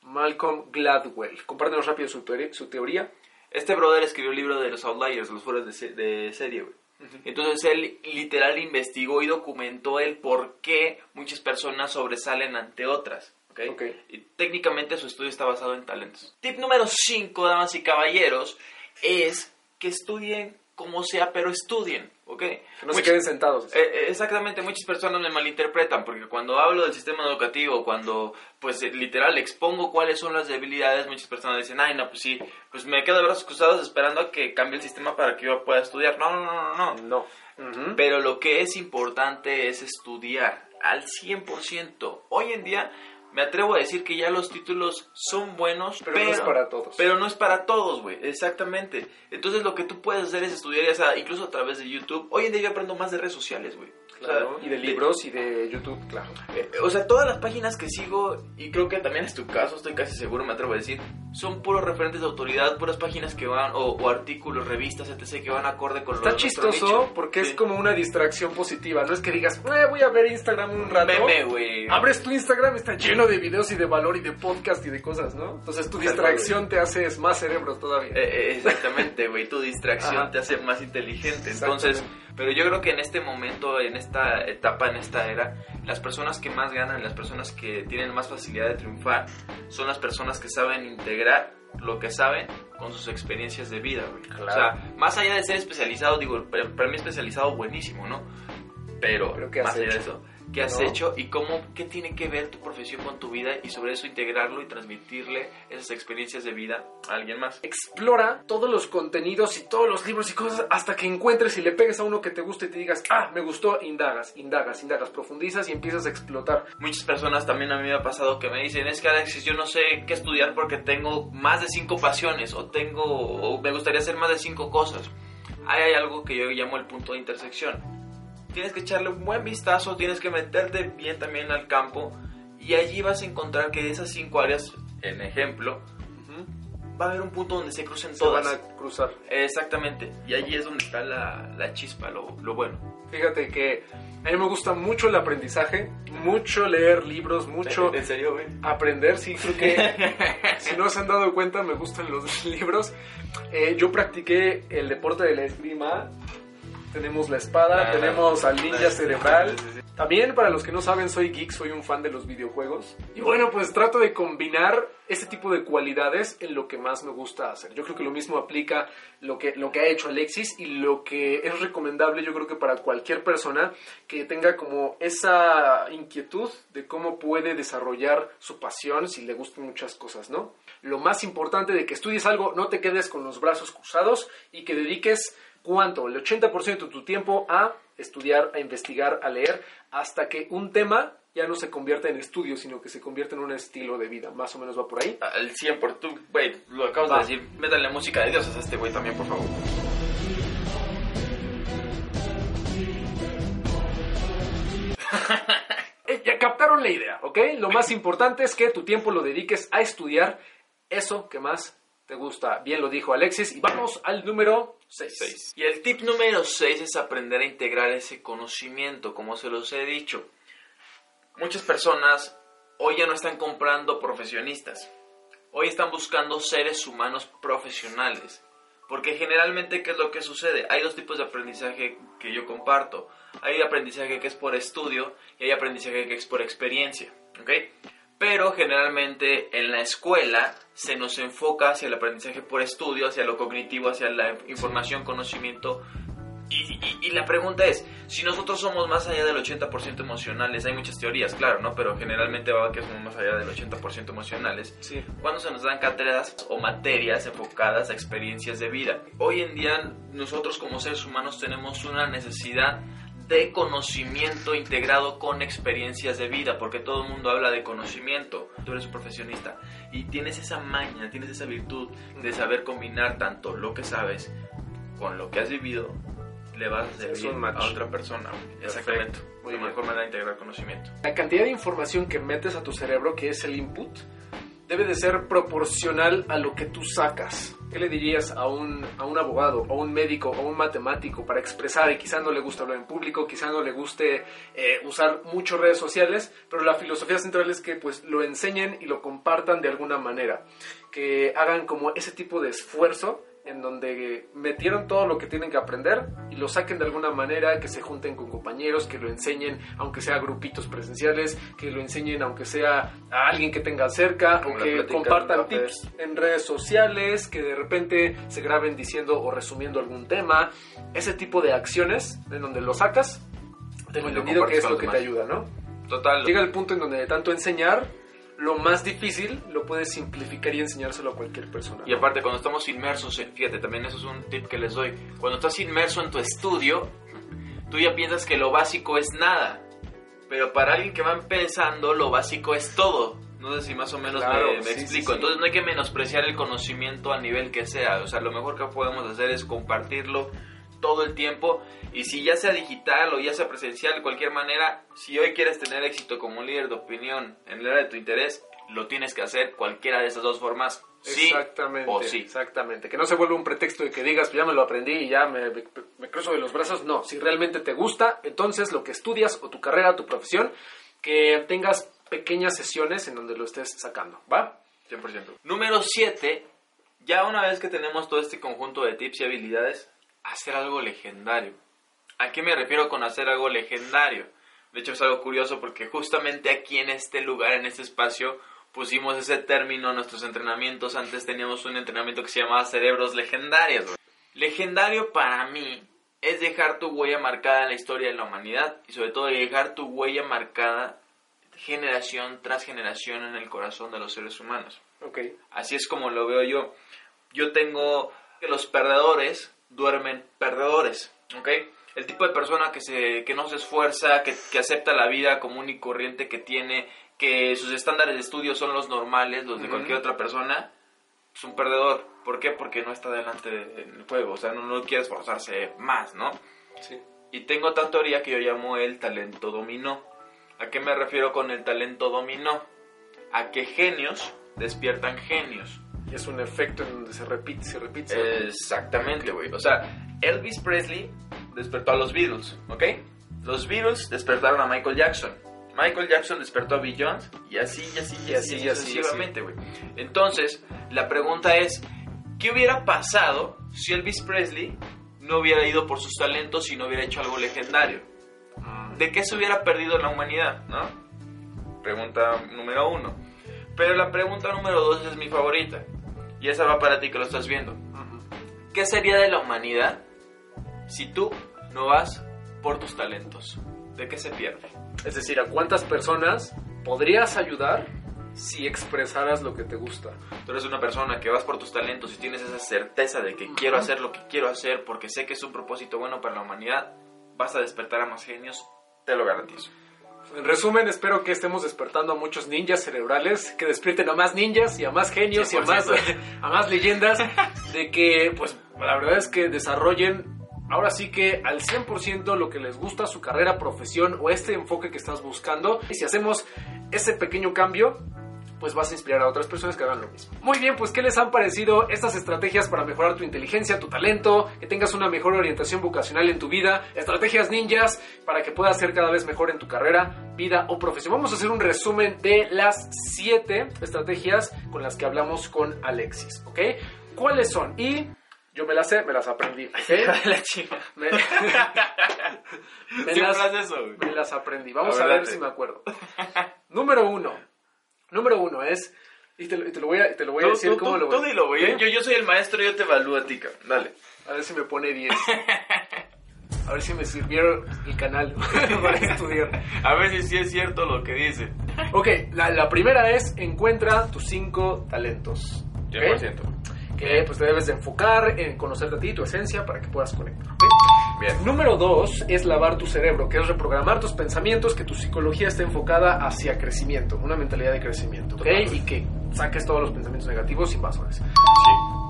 Malcolm Gladwell. Compártenos rápido su, teori- su teoría. Este brother escribió el libro de los Outliers, los fueros de, se- de serie, güey. Uh-huh. Entonces él literal investigó y documentó el por qué muchas personas sobresalen ante otras. Okay. Okay. Y técnicamente su estudio está basado en talentos. Tip número cinco, damas y caballeros, es que estudien como sea, pero estudien, ¿ok? No Much- se queden sentados. Eh, exactamente, muchas personas me malinterpretan, porque cuando hablo del sistema educativo, cuando, pues, literal, expongo cuáles son las debilidades, muchas personas dicen, ay, no, pues sí, pues me quedo de brazos cruzados esperando a que cambie el sistema para que yo pueda estudiar. No, no, no, no, no. no. Uh-huh. Pero lo que es importante es estudiar al cien por ciento. Hoy en día, me atrevo a decir que ya los títulos son buenos, pero, pero no es para todos. Pero no es para todos, güey. Exactamente. Entonces, lo que tú puedes hacer es estudiar, ya sea, incluso a través de YouTube. Hoy en día yo aprendo más de redes sociales, güey. Claro. O sea, y de libros y de YouTube, claro. Eh, o sea, todas las páginas que sigo, y creo que también es tu caso, estoy casi seguro, me atrevo a decir, son puros referentes de autoridad, puras páginas que van, o, o artículos, revistas, etcétera, que van acorde con lo que está chistoso, porque sí. Es como una distracción positiva. No es que digas, eh, voy a ver Instagram un rato. Meme, güey. Abres tu Instagram, está lleno de videos y de valor y de podcast y de cosas, ¿no? Entonces tu distracción te hace más cerebro todavía. Eh, exactamente, güey. Tu distracción Ajá. te hace más inteligente. Entonces, pero yo creo que en este momento, en esta etapa, en esta era, las personas que más ganan, las personas que tienen más facilidad de triunfar, son las personas que saben integrar lo que saben con sus experiencias de vida, güey. Claro. O sea, más allá de ser especializado, digo, para mí especializado buenísimo, ¿no? Pero, ¿Pero qué has más allá hecho? de eso... ¿Qué has no. hecho y cómo, qué tiene que ver tu profesión con tu vida? Y sobre eso integrarlo y transmitirle esas experiencias de vida a alguien más. Explora todos los contenidos y todos los libros y cosas hasta que encuentres y le pegues a uno que te guste y te digas, ah, me gustó, indagas, indagas, indagas, profundizas y empiezas a explotar. Muchas personas también a mí me ha pasado que me dicen, es que Alexis, yo no sé qué estudiar porque tengo más de cinco pasiones o tengo, o me gustaría hacer más de cinco cosas. Ahí hay algo que yo llamo el punto de intersección. Tienes que echarle un buen vistazo, tienes que meterte bien también al campo y allí vas a encontrar que de esas cinco áreas, en ejemplo, uh-huh, va a haber un punto donde se crucen se todas. Se van a cruzar. Exactamente, y allí es donde está la, la chispa, lo, lo bueno. Fíjate que a mí me gusta mucho el aprendizaje, mucho leer libros, mucho ¿En serio, güey? aprender, sí, creo que si no se han dado cuenta me gustan los libros. Eh, yo practiqué el deporte de la esgrima. Tenemos la espada, ah, tenemos al ninja cerebral. Sí, sí, sí. También, para los que no saben, soy geek, soy un fan de los videojuegos. Y bueno, pues trato de combinar este tipo de cualidades en lo que más me gusta hacer. Yo creo que lo mismo aplica lo que, lo que ha hecho Alexis y lo que es recomendable, yo creo que para cualquier persona que tenga como esa inquietud de cómo puede desarrollar su pasión si le gustan muchas cosas, ¿no? Lo más importante de que estudies algo, no te quedes con los brazos cruzados y que dediques... ¿Cuánto? El ochenta por ciento de tu tiempo a estudiar, a investigar, a leer, hasta que un tema ya no se convierta en estudio, sino que se convierte en un estilo de vida. Más o menos va por ahí. Al cien por ciento, tú, güey, lo acabas va. de decir. Métanle música de Dios a este güey también, por favor. Ya captaron la idea, ¿ok? Lo más importante es que tu tiempo lo dediques a estudiar eso que más te gusta. Bien lo dijo Alexis. Y vamos al número seis. Y el tip número seis es aprender a integrar ese conocimiento, como se los he dicho. Muchas personas hoy ya no están comprando profesionistas. Hoy están buscando seres humanos profesionales. Porque generalmente, ¿qué es lo que sucede? Hay dos tipos de aprendizaje que yo comparto. Hay aprendizaje que es por estudio y hay aprendizaje que es por experiencia, ¿ok? Pero generalmente en la escuela se nos enfoca hacia el aprendizaje por estudio, hacia lo cognitivo, hacia la información, conocimiento. Y, y, y la pregunta es, si nosotros somos más allá del ochenta por ciento emocionales, hay muchas teorías, claro, ¿no? Pero generalmente va que somos más allá del ochenta por ciento emocionales. Sí. ¿Cuándo se nos dan cátedras o materias enfocadas a experiencias de vida? Hoy en día nosotros como seres humanos tenemos una necesidad de conocimiento integrado con experiencias de vida, porque todo el mundo habla de conocimiento. Tú eres un profesionista y tienes esa maña, tienes esa virtud de saber combinar tanto lo que sabes con lo que has vivido, le vas a servir a otra persona. Perfecto. Exactamente, la mejor manera de integrar conocimiento. La cantidad de información que metes a tu cerebro, que es el input, debe de ser proporcional a lo que tú sacas. ¿Qué le dirías a un, a un abogado, a un médico, a un matemático para expresar? Y quizás no le gusta hablar en público, quizás no le guste eh, usar mucho redes sociales, pero la filosofía central es que pues lo enseñen y lo compartan de alguna manera, que hagan como ese tipo de esfuerzo en donde metieron todo lo que tienen que aprender y lo saquen de alguna manera, que se junten con compañeros, que lo enseñen aunque sea a grupitos presenciales, que lo enseñen aunque sea a alguien que tengan cerca, o que compartan tips en redes sociales, que de repente se graben diciendo o resumiendo algún tema. Ese tipo de acciones en donde lo sacas, tengo entendido que es lo que te ayuda, ¿no? Total. Llega el punto en donde de tanto enseñar, lo más difícil lo puedes simplificar y enseñárselo a cualquier persona. Y aparte, cuando estamos inmersos, en, fíjate, también eso es un tip que les doy. Cuando estás inmerso en tu estudio, tú ya piensas que lo básico es nada. Pero para alguien que va empezando, lo básico es todo. No sé si más o menos claro, me, me sí, explico. Sí, sí. Entonces no hay que menospreciar el conocimiento al nivel que sea. O sea, lo mejor que podemos hacer es compartirlo todo el tiempo, y si ya sea digital o ya sea presencial, de cualquier manera, si hoy quieres tener éxito como un líder de opinión en el área de tu interés, lo tienes que hacer cualquiera de esas dos formas, sí exactamente, o sí. Exactamente, que no se vuelva un pretexto de que digas, ya me lo aprendí y ya me, me, me cruzo de los brazos. No, si realmente te gusta, entonces lo que estudias o tu carrera, tu profesión, que tengas pequeñas sesiones en donde lo estés sacando, ¿va? cien por ciento. Número siete, ya una vez que tenemos todo este conjunto de tips y habilidades, hacer algo legendario. ¿A qué me refiero con hacer algo legendario? De hecho es algo curioso porque justamente aquí en este lugar, en este espacio, pusimos ese término en nuestros entrenamientos. Antes teníamos un entrenamiento que se llamaba Cerebros Legendarios. Legendario para mí es dejar tu huella marcada en la historia de la humanidad y sobre todo dejar tu huella marcada generación tras generación en el corazón de los seres humanos. Okay. Así es como lo veo yo. Yo tengo que los perdedores duermen perdedores, ¿ok? El tipo de persona que, se, que no se esfuerza, que, que acepta la vida común y corriente que tiene, que sus estándares de estudio son los normales, los de uh-huh. cualquier otra persona, es un perdedor. ¿Por qué? Porque no está delante del juego, o sea, no, no quiere esforzarse más, ¿no? Sí. Y tengo tal teoría que yo llamo el talento dominó. ¿A qué me refiero con el talento dominó? A que genios despiertan genios. Es un efecto en donde se repite, se repite. Se repite. Exactamente, güey. Okay. O sea, Elvis Presley despertó a los Beatles, ¿ok? Los Beatles despertaron a Michael Jackson. Michael Jackson despertó a Bill Jones y así, y así, y así, y así, sucesivamente, güey. Entonces, la pregunta es, ¿qué hubiera pasado si Elvis Presley no hubiera ido por sus talentos y no hubiera hecho algo legendario? ¿De qué se hubiera perdido la humanidad, no? Pregunta número uno. Pero la pregunta número dos es mi favorita. Y esa va para ti que lo estás viendo. Uh-huh. ¿Qué sería de la humanidad si tú no vas por tus talentos? ¿De qué se pierde? Es decir, ¿a cuántas personas podrías ayudar si expresaras lo que te gusta? Tú eres una persona que vas por tus talentos y tienes esa certeza de que uh-huh. quiero hacer lo que quiero hacer porque sé que es un propósito bueno para la humanidad. Vas a despertar a más genios, te lo garantizo. En resumen, espero que estemos despertando a muchos ninjas cerebrales, que despierten a más ninjas y a más genios cien por ciento. Y a más, a más leyendas, de que, pues, la verdad es que desarrollen ahora sí que al cien por ciento lo que les gusta, su carrera, profesión o este enfoque que estás buscando. Y si hacemos ese pequeño cambio, pues vas a inspirar a otras personas que hagan lo mismo. Muy bien, pues ¿qué les han parecido estas estrategias para mejorar tu inteligencia, tu talento, que tengas una mejor orientación vocacional en tu vida? Estrategias ninjas para que puedas ser cada vez mejor en tu carrera, vida o profesión. Vamos a hacer un resumen de las siete estrategias con las que hablamos con Alexis, ¿ok? ¿Cuáles son? Y yo me las sé, me las aprendí, ¿eh? La chica. Me, me, las, eso, me las aprendí. Vamos a, a ver si me acuerdo. Número uno. Número uno es, y te, y te lo voy a, te lo voy a tú, decir tú, cómo tú, lo voy a decir. Tú dilo, güey. Yo, yo soy el maestro, yo te evalúo a ti, cabrón. Dale. A ver si me pone diez. A ver si me sirvieron el canal para estudiar. A ver si sí es cierto lo que dice. Ok, la, la primera es, encuentra tus cinco talentos. cien por ciento. ¿Okay? Que pues te debes de enfocar en conocerte a ti, tu esencia, para que puedas conectar, ¿ok? Bien. Número dos es lavar tu cerebro, que es reprogramar tus pensamientos, que tu psicología esté enfocada hacia crecimiento, una mentalidad de crecimiento, ¿ok? Y que saques todos los pensamientos negativos invasores. Sí.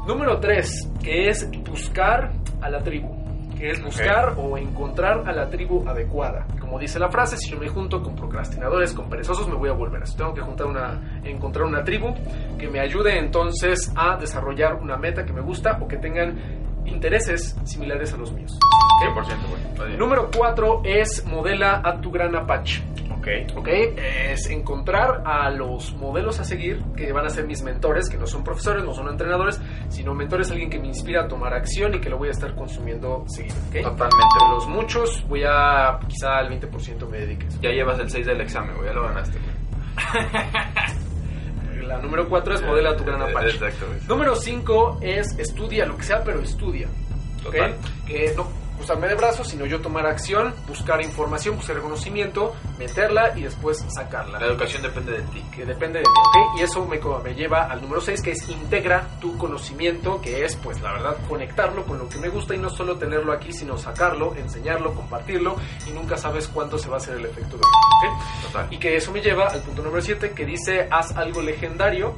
Número tres, que es buscar a la tribu, que es buscar okay. o encontrar a la tribu adecuada. Como dice la frase, si yo me junto con procrastinadores, con perezosos, me voy a volver. Así tengo que juntar una, encontrar una tribu que me ayude entonces a desarrollar una meta que me gusta o que tengan intereses similares a los míos. ¿Okay? cien por ciento, bueno. Número cuatro es modela a tu gran Apache. Ok. Ok, es encontrar a los modelos a seguir que van a ser mis mentores, que no son profesores, no son entrenadores, sino mentores, alguien que me inspira a tomar acción y que lo voy a estar consumiendo seguido. ¿Okay? Totalmente. De los muchos, voy a quizá al veinte por ciento me dedique. Ya llevas el seis del examen, güey, ya lo ganaste. La número cuatro es modela tu gran Apache. Exacto. Número cinco es estudia lo que sea, pero estudia. ¿Okay? Que no usarme de brazos, sino yo tomar acción, buscar información, buscar conocimiento, meterla y después sacarla. La educación depende de ti. Que depende de ti, ¿ok? Y eso me, me lleva al número seis, que es integra tu conocimiento, que es, pues, la verdad, conectarlo con lo que me gusta y no solo tenerlo aquí, sino sacarlo, enseñarlo, compartirlo, y nunca sabes cuándo se va a hacer el efecto de eso, ¿ok? Total. Y que eso me lleva al punto número siete, que dice, haz algo legendario,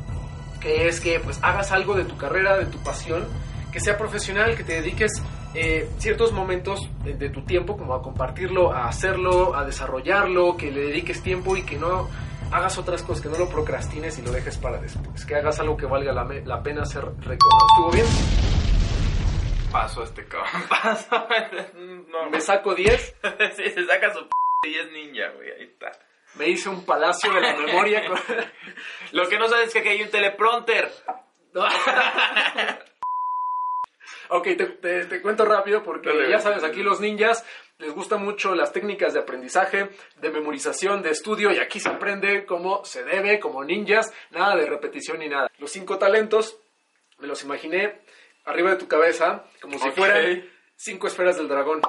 que es que, pues, hagas algo de tu carrera, de tu pasión, que sea profesional, que te dediques... Eh, ciertos momentos de, de tu tiempo como a compartirlo, a hacerlo, a desarrollarlo, que le dediques tiempo y que no hagas otras cosas, que no lo procrastines y lo dejes para después, que hagas algo que valga la, me, la pena ser recordado. ¿Estuvo bien? Paso este cabrón. Paso. No, me saco diez. Sí, se saca su p*** y es ninja, güey, ahí está. Me hice un palacio de la memoria con... Lo que no sabes es que aquí hay un teleprompter. Ok, te, te, te cuento rápido porque dale, ya sabes, aquí los ninjas les gustan mucho las técnicas de aprendizaje, de memorización, de estudio, y aquí se aprende como se debe, como ninjas, nada de repetición ni nada. Los cinco talentos, me los imaginé arriba de tu cabeza, como si okay. fueran cinco esferas del dragón,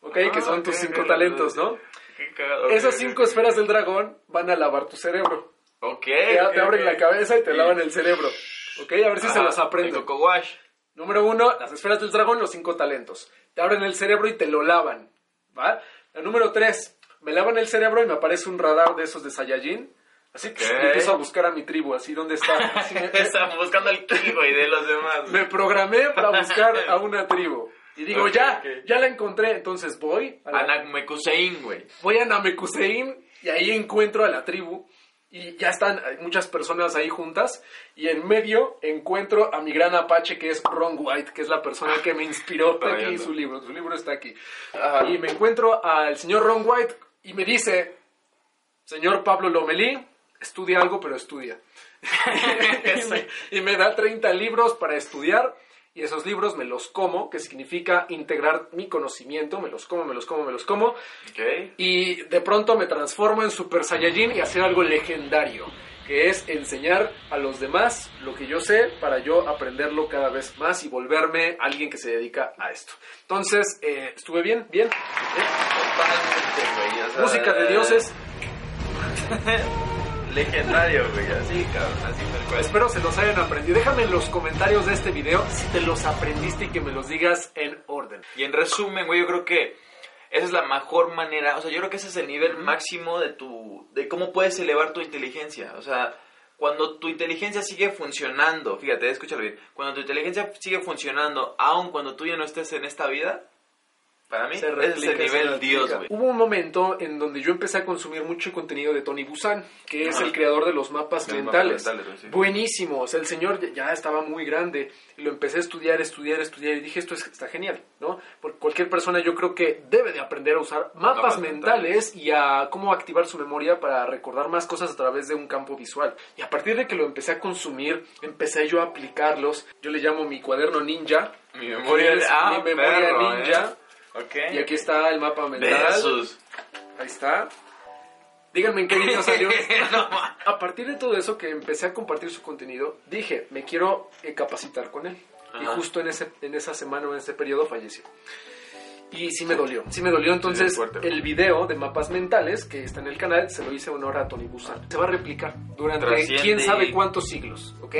¿ok? Ah, que son okay, tus cinco okay, talentos, ¿no? Okay. Esas cinco esferas del dragón van a lavar tu cerebro. Ok. Te, te abren la cabeza y te lavan el cerebro, ¿ok? A ver si ah, se las aprendo. Kowash. Número uno, las esferas del dragón, los cinco talentos. Te abren el cerebro y te lo lavan, ¿va? La número tres, me lavan el cerebro y me aparece un radar de esos de Saiyajin. Así que okay. empiezo a buscar a mi tribu, así, ¿dónde está? Así me... Estaba buscando al tribu y de los demás. Me programé para buscar a una tribu. Y digo, okay, ya, okay. ya la encontré, entonces voy... A, la... a Namekusein, güey. Voy a Namekusein y ahí encuentro a la tribu. Y ya están muchas personas ahí juntas. Y en medio encuentro a mi gran apache, que es Ron White, que es la persona que me inspiró. Está aquí su libro. Su libro está aquí. Ajá. Y me encuentro al señor Ron White y me dice, señor Pablo Lomeli, estudia algo, pero estudia. y, me, y me da treinta libros para estudiar. Y esos libros me los como, que significa integrar mi conocimiento. Me los como, me los como, me los como. Okay. Y de pronto me transformo en Super Saiyajin y hacer algo legendario, que es enseñar a los demás lo que yo sé para yo aprenderlo cada vez más y volverme alguien que se dedica a esto. Entonces, eh, ¿estuve bien? ¿Bien? ¿Eh? Música de dioses. Legendario, güey, así, cabrón, así tal cual. Espero se los hayan aprendido. Déjame en los comentarios de este video si te los aprendiste y que me los digas en orden. Y en resumen, güey, yo creo que esa es la mejor manera, o sea, yo creo que ese es el nivel máximo de tu, de cómo puedes elevar tu inteligencia. O sea, cuando tu inteligencia sigue funcionando, fíjate, escúchalo bien, cuando tu inteligencia sigue funcionando, aun cuando tú ya no estés en esta vida... Para mí, replica, es el nivel Dios, güey. Hubo un momento en donde yo empecé a consumir mucho contenido de Tony Buzan, que es ah, el creador de los mapas de mentales. Mapas mentales sí. Buenísimo. O sea, el señor ya estaba muy grande. Y lo empecé a estudiar, estudiar, estudiar. Y dije, esto es, está genial, ¿no? Porque cualquier persona yo creo que debe de aprender a usar mapas, mapas mentales, mentales y a cómo activar su memoria para recordar más cosas a través de un campo visual. Y a partir de que lo empecé a consumir, empecé yo a aplicarlos. Yo le llamo mi cuaderno ninja. Mi memoria, es, ah, mi memoria perro, ninja. Eh. Okay. Y aquí está el mapa mental. Versus. Ahí está. Díganme en qué video salió. No. A partir de todo eso que empecé a compartir su contenido, dije, me quiero eh, capacitar con él. Ajá. Y justo en, ese, en esa semana o en ese periodo falleció. Y sí me dolió. Sí me dolió. Entonces, fuerte, el video de mapas mentales que está en el canal se lo hice honor a Tony Buzan. Se va a replicar durante Trasciende quién sabe cuántos siglos, ¿ok?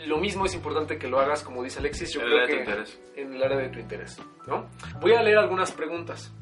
Lo mismo es importante que lo hagas, como dice Alexis, yo creo que en el área de tu interés, ¿no? Voy a leer algunas preguntas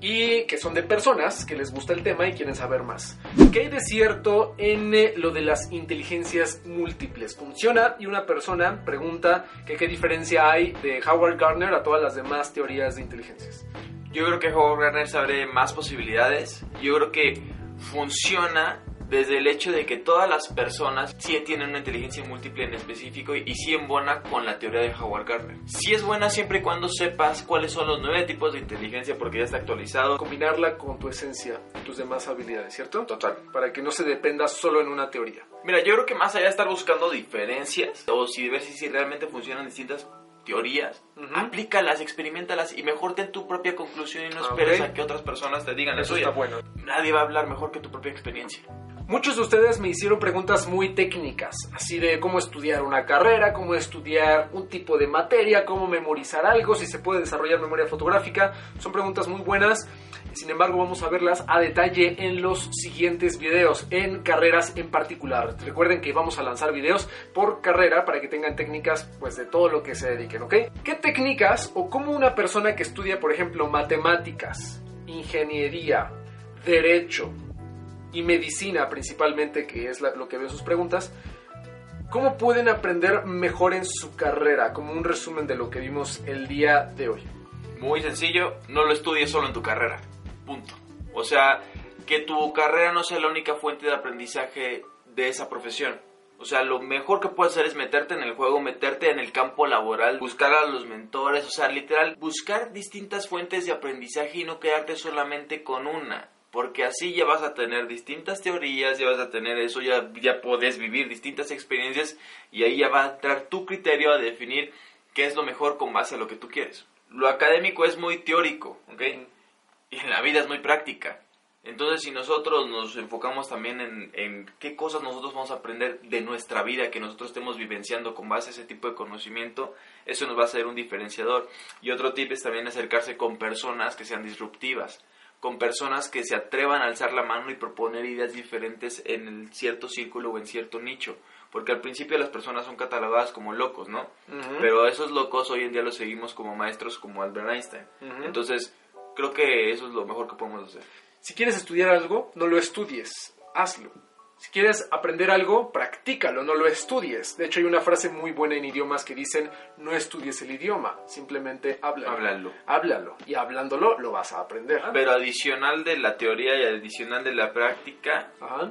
y que son de personas que les gusta el tema y quieren saber más. ¿Qué hay de cierto en eh, lo de las inteligencias múltiples? ¿Funciona? Y una persona pregunta que qué diferencia hay de Howard Gardner a todas las demás teorías de inteligencias. Yo creo que Howard Gardner abre más posibilidades. Yo creo que funciona desde el hecho de que todas las personas sí tienen una inteligencia múltiple en específico y sí en buena con la teoría de Howard Gardner. Sí es buena siempre y cuando sepas cuáles son los nueve tipos de inteligencia, porque ya está actualizado. Combinarla con tu esencia y tus demás habilidades, ¿cierto? Total. Para que no se dependa solo en una teoría. Mira, yo creo que más allá de estar buscando diferencias o si ver si, si realmente funcionan distintas teorías, uh-huh. aplícalas, experimentalas y mejor ten tu propia conclusión y no okay. esperes a que otras personas te digan la Eso suya. Está bueno. Nadie va a hablar mejor que tu propia experiencia. Muchos de ustedes me hicieron preguntas muy técnicas, así de cómo estudiar una carrera, cómo estudiar un tipo de materia, cómo memorizar algo, si se puede desarrollar memoria fotográfica. Son preguntas muy buenas, sin embargo vamos a verlas a detalle en los siguientes videos, en carreras en particular. Recuerden que vamos a lanzar videos por carrera para que tengan técnicas pues de todo lo que se dediquen, ¿ok? ¿Qué técnicas o cómo una persona que estudia, por ejemplo, matemáticas, ingeniería, derecho y medicina principalmente, que es la, lo que veo en sus preguntas, ¿cómo pueden aprender mejor en su carrera? Como un resumen de lo que vimos el día de hoy. Muy sencillo, no lo estudies solo en tu carrera, punto. O sea, que tu carrera no sea la única fuente de aprendizaje de esa profesión. O sea, lo mejor que puedes hacer es meterte en el juego, meterte en el campo laboral, buscar a los mentores, o sea, literal, buscar distintas fuentes de aprendizaje y no quedarte solamente con una. Porque así ya vas a tener distintas teorías, ya vas a tener eso, ya, ya podés vivir distintas experiencias y ahí ya va a entrar tu criterio a definir qué es lo mejor con base a lo que tú quieres. Lo académico es muy teórico, ¿ok? Y en la vida es muy práctica. Entonces, si nosotros nos enfocamos también en, en qué cosas nosotros vamos a aprender de nuestra vida, que nosotros estemos vivenciando con base a ese tipo de conocimiento, eso nos va a ser un diferenciador. Y otro tip es también acercarse con personas que sean disruptivas, con personas que se atrevan a alzar la mano y proponer ideas diferentes en cierto círculo o en cierto nicho. Porque al principio las personas son catalogadas como locos, ¿no? Uh-huh. Pero esos locos hoy en día los seguimos como maestros como Albert Einstein. Uh-huh. Entonces, creo que eso es lo mejor que podemos hacer. Si quieres estudiar algo, no lo estudies, hazlo. Si quieres aprender algo, practícalo, no lo estudies. De hecho, hay una frase muy buena en idiomas que dicen, no estudies el idioma, simplemente háblalo. Háblalo. Háblalo. Y hablándolo, lo vas a aprender. Pero adicional de la teoría y adicional de la práctica, ajá,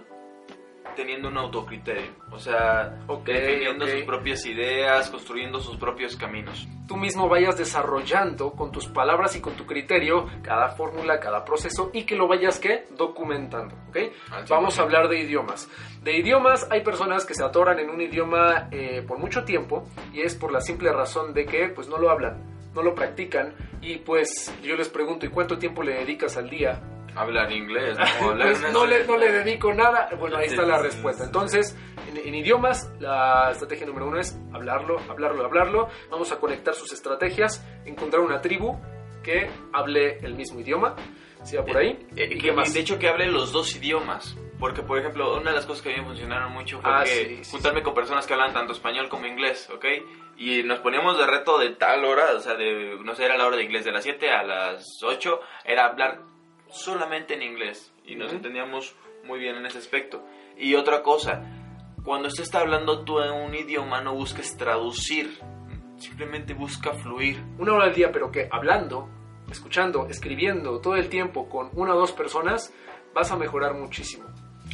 teniendo un autocriterio. O sea, okay, definiendo okay. sus propias ideas, construyendo sus propios caminos. Tú mismo vayas desarrollando con tus palabras y con tu criterio cada fórmula, cada proceso y que lo vayas, ¿qué? Documentando, ¿ok? Así Vamos bien. a hablar de idiomas. De idiomas hay personas que se atoran en un idioma eh, por mucho tiempo y es por la simple razón de que pues no lo hablan, no lo practican y pues yo les pregunto, ¿y cuánto tiempo le dedicas al día? Hablar inglés, ¿no? Hablar pues no, le, no le dedico nada. Bueno, ahí está la respuesta. Entonces, en, en idiomas, la estrategia número uno es hablarlo, hablarlo, hablarlo. Vamos a conectar sus estrategias, encontrar una tribu que hable el mismo idioma. ¿Sí va por ahí? Eh, eh, ¿Y qué más? De hecho, que hable los dos idiomas. Porque, por ejemplo, una de las cosas que a mí me funcionaron mucho fue ah, que sí, sí, juntarme sí. con personas que hablan tanto español como inglés, ¿ok? Y nos poníamos de reto de tal hora, o sea, de, no sé, era la hora de inglés de las siete a las ocho, era hablar solamente en inglés y nos uh-huh. entendíamos muy bien en ese aspecto. Y otra cosa, cuando usted está hablando tú en un idioma, no busques traducir, simplemente busca fluir. Una hora al día, pero que hablando, escuchando, escribiendo todo el tiempo con una o dos personas, vas a mejorar muchísimo.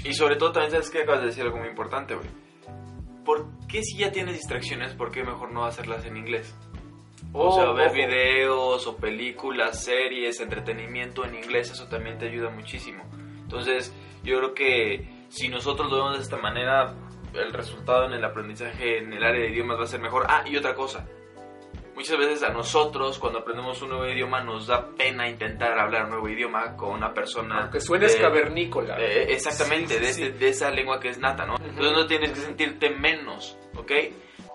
Y sobre todo también sabes que acabas de decir algo muy importante, güey. ¿Por qué si ya tienes distracciones, por qué mejor no hacerlas en inglés? O oh, sea, ver oh, videos o películas, series, entretenimiento en inglés, eso también te ayuda muchísimo. Entonces, yo creo que si nosotros lo vemos de esta manera, el resultado en el aprendizaje en el área de idiomas va a ser mejor. Ah, y otra cosa, muchas veces a nosotros cuando aprendemos un nuevo idioma nos da pena intentar hablar un nuevo idioma con una persona que suene cavernícola. De, exactamente, sí, sí, de, sí. De, de esa lengua que es nata, ¿no? Uh-huh. Entonces no tienes que sentirte menos, ¿ok?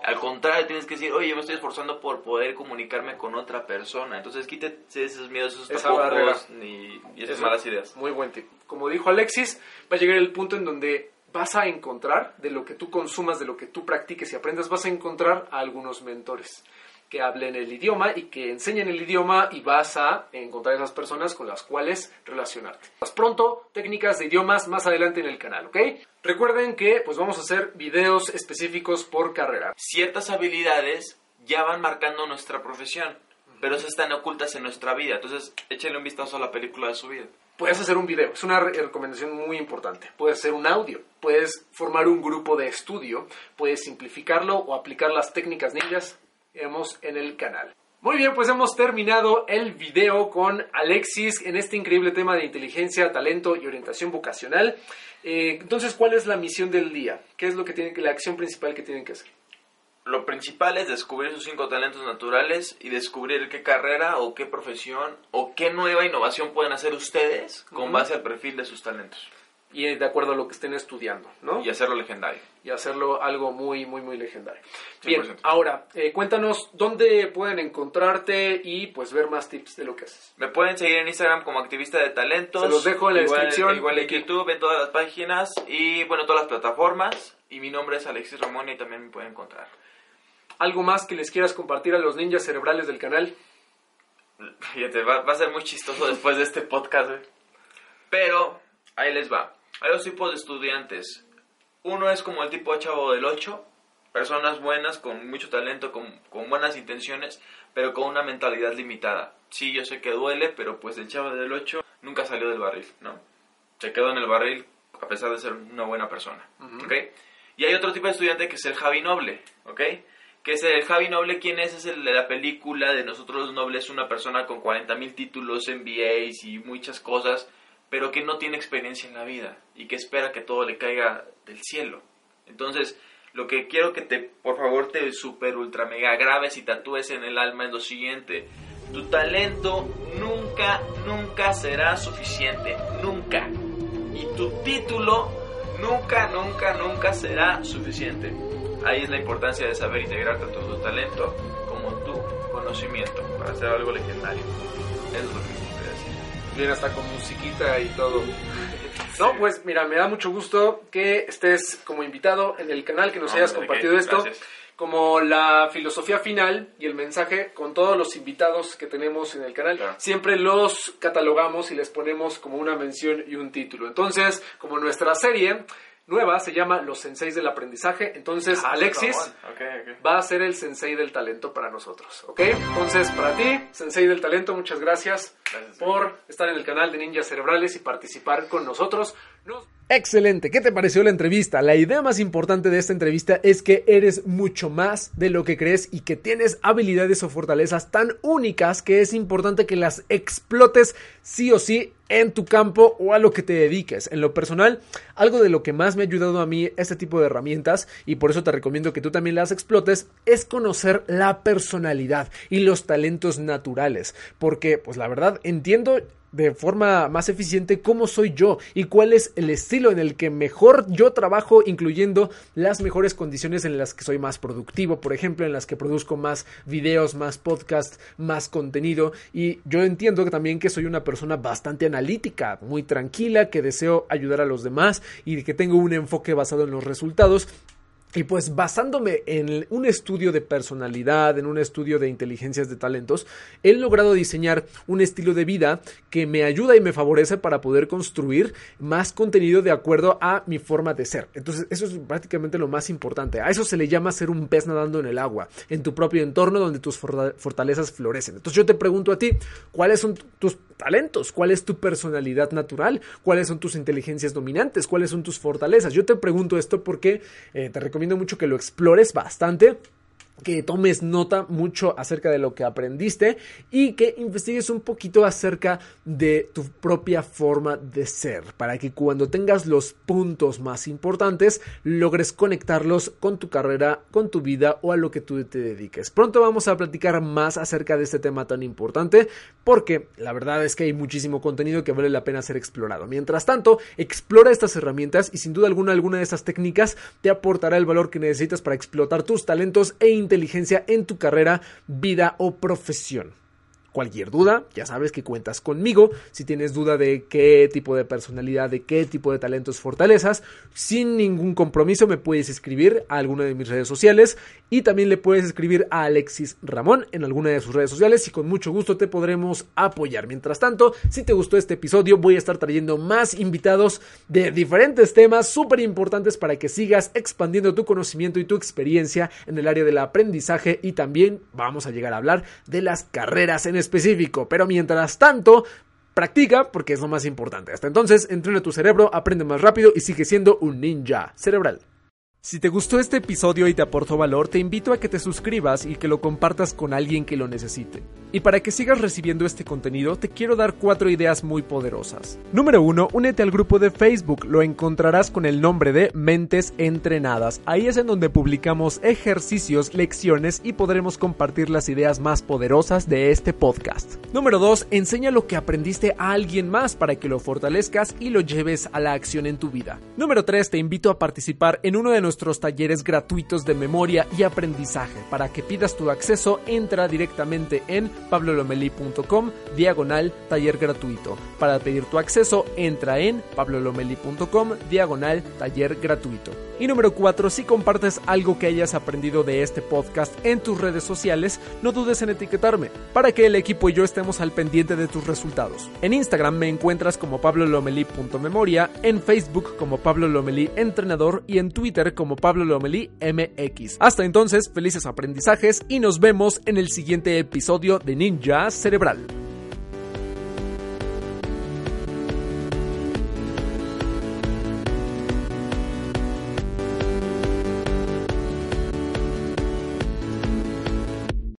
Al contrario, tienes que decir, oye, yo me estoy esforzando por poder comunicarme con otra persona. Entonces, quítate esos miedos, esos Esa tapujos ni, y esas Eso, malas ideas. Muy buen tip. Como dijo Alexis, va a llegar el punto en donde vas a encontrar, de lo que tú consumas, de lo que tú practiques y aprendas, vas a encontrar a algunos mentores que hablen el idioma y que enseñen el idioma y vas a encontrar esas personas con las cuales relacionarte. Más pronto, técnicas de idiomas más adelante en el canal, ¿ok? Recuerden que pues vamos a hacer videos específicos por carrera. Ciertas habilidades ya van marcando nuestra profesión, pero se están ocultas en nuestra vida. Entonces, échenle un vistazo a la película de su vida. puedes hacer un video, es una recomendación muy importante. Puedes hacer un audio, puedes formar un grupo de estudio, puedes simplificarlo o aplicar las técnicas ninjas que vemos en el canal. Muy bien, pues hemos terminado el video con Alexis en este increíble tema de inteligencia, talento y orientación vocacional. Eh, entonces, ¿cuál es la misión del día? ¿Qué es lo que tienen que, la acción principal que tienen que hacer? Lo principal es descubrir sus cinco talentos naturales y descubrir qué carrera o qué profesión o qué nueva innovación pueden hacer ustedes con uh-huh. base al perfil de sus talentos. Y de acuerdo a lo que estén estudiando, ¿no? Y hacerlo legendario. Y hacerlo algo muy, muy, muy legendario. Bien, cien por ciento. Ahora, eh, cuéntanos dónde pueden encontrarte y pues ver más tips de lo que haces. Me pueden seguir en Instagram como Activista de Talentos. Se los dejo en la igual, descripción. Igual en YouTube, en todas las páginas y, bueno, todas las plataformas. Y mi nombre es Alexis Ramón y también me pueden encontrar. ¿Algo más que les quieras compartir a los ninjas cerebrales del canal? Fíjate, va, va a ser muy chistoso después de este podcast, ¿eh? Pero ahí les va. Hay dos tipos de estudiantes. Uno es como el tipo chavo del ocho, personas buenas, con mucho talento, con, con buenas intenciones, pero con una mentalidad limitada. Sí, yo sé que duele, pero pues el chavo del ocho nunca salió del barril, ¿no? Se quedó en el barril a pesar de ser una buena persona, uh-huh. ¿ok? Y hay otro tipo de estudiante que es el Javi Noble, ¿ok? Que es el Javi Noble, ¿quién es? Es el de la película de Nosotros los Nobles, una persona con cuarenta mil títulos, M B As y muchas cosas, pero que no tiene experiencia en la vida y que espera que todo le caiga del cielo. Entonces, lo que quiero que te, por favor, te super ultra mega grabes y tatúes en el alma es lo siguiente: tu talento nunca, nunca será suficiente, nunca. Y tu título nunca, nunca, nunca será suficiente. Ahí es la importancia de saber integrar tanto tu talento como tu conocimiento para hacer algo legendario. Eso es lo que quiero decir. Bien, hasta con musiquita y todo. No, pues mira, me da mucho gusto que estés como invitado en el canal, que nos no, hayas compartido qué, esto, gracias. Como la filosofía final y el mensaje con todos los invitados que tenemos en el canal. Claro. Siempre los catalogamos y les ponemos como una mención y un título. Entonces, como nuestra serie nueva se llama Los Senseis del Aprendizaje. Entonces, ah, Alexis okay, okay. va a ser el Sensei del Talento para nosotros, ¿ok? Entonces, para ti, Sensei del Talento, muchas gracias, gracias por señor. estar en el canal de Ninjas Cerebrales y participar con nosotros. Nos... Excelente, ¿qué te pareció la entrevista? La idea más importante de esta entrevista es que eres mucho más de lo que crees y que tienes habilidades o fortalezas tan únicas que es importante que las explotes sí o sí en tu campo o a lo que te dediques. En lo personal, algo de lo que más me ha ayudado a mí este tipo de herramientas, y por eso te recomiendo que tú también las explotes, es conocer la personalidad y los talentos naturales, porque pues la verdad entiendo de forma más eficiente cómo soy yo y cuál es el estilo en el que mejor yo trabajo, incluyendo las mejores condiciones en las que soy más productivo, por ejemplo, en las que produzco más videos, más podcasts, más contenido. Y yo entiendo que también que soy una persona bastante analítica, muy tranquila, que deseo ayudar a los demás y que tengo un enfoque basado en los resultados. Y pues basándome en un estudio de personalidad, en un estudio de inteligencias de talentos, he logrado diseñar un estilo de vida que me ayuda y me favorece para poder construir más contenido de acuerdo a mi forma de ser. Entonces eso es prácticamente lo más importante. A eso se le llama ser un pez nadando en el agua, en tu propio entorno donde tus fortalezas florecen. Entonces yo te pregunto a ti, ¿cuáles son tus talentos? ¿Cuál es tu personalidad natural? ¿Cuáles son tus inteligencias dominantes? ¿Cuáles son tus fortalezas? Yo te pregunto esto porque eh, te recomiendo Recomiendo mucho que lo explores bastante, que tomes nota mucho acerca de lo que aprendiste y que investigues un poquito acerca de tu propia forma de ser, para que cuando tengas los puntos más importantes logres conectarlos con tu carrera, con tu vida o a lo que tú te dediques. Pronto vamos a platicar más acerca de este tema tan importante, porque la verdad es que hay muchísimo contenido que vale la pena ser explorado. Mientras tanto, explora estas herramientas y sin duda alguna, alguna de estas técnicas te aportará el valor que necesitas para explotar tus talentos e inteligencia en tu carrera, vida o profesión. Cualquier duda, ya sabes que cuentas conmigo. Si tienes duda de qué tipo de personalidad, de qué tipo de talentos, fortalezas, sin ningún compromiso me puedes escribir a alguna de mis redes sociales y también le puedes escribir a Alexis Ramón en alguna de sus redes sociales y con mucho gusto te podremos apoyar. Mientras tanto, si te gustó este episodio, voy a estar trayendo más invitados de diferentes temas súper importantes para que sigas expandiendo tu conocimiento y tu experiencia en el área del aprendizaje, y también vamos a llegar a hablar de las carreras en específico. Pero mientras tanto, Practica porque es lo más importante. Hasta entonces, entrena tu cerebro, aprende más rápido y sigue siendo un ninja cerebral. Si te gustó este episodio y te aportó valor, te invito a que te suscribas y que lo compartas con alguien que lo necesite. Y para que sigas recibiendo este contenido, te quiero dar cuatro ideas muy poderosas. Número uno, únete al grupo de Facebook, lo encontrarás con el nombre de Mentes Entrenadas. Ahí es en donde publicamos ejercicios, lecciones y podremos compartir las ideas más poderosas de este podcast. Número dos, enseña lo que aprendiste a alguien más para que lo fortalezcas y lo lleves a la acción en tu vida. Número tres, te invito a participar en uno de nuestros nuestros talleres gratuitos de memoria y aprendizaje. Para que pidas tu acceso, entra directamente en pablolomeli.com diagonal taller gratuito. Para pedir tu acceso, entra en pablolomeli.com diagonal taller gratuito. Y número cuatro, si compartes algo que hayas aprendido de este podcast en tus redes sociales, no dudes en etiquetarme para que el equipo y yo estemos al pendiente de tus resultados. En Instagram me encuentras como pablolomeli.memoria, en Facebook como Pablo Lomeli Entrenador y en Twitter como Pablo Lomeli M X. Hasta entonces, felices aprendizajes y nos vemos en el siguiente episodio de Ninja Cerebral.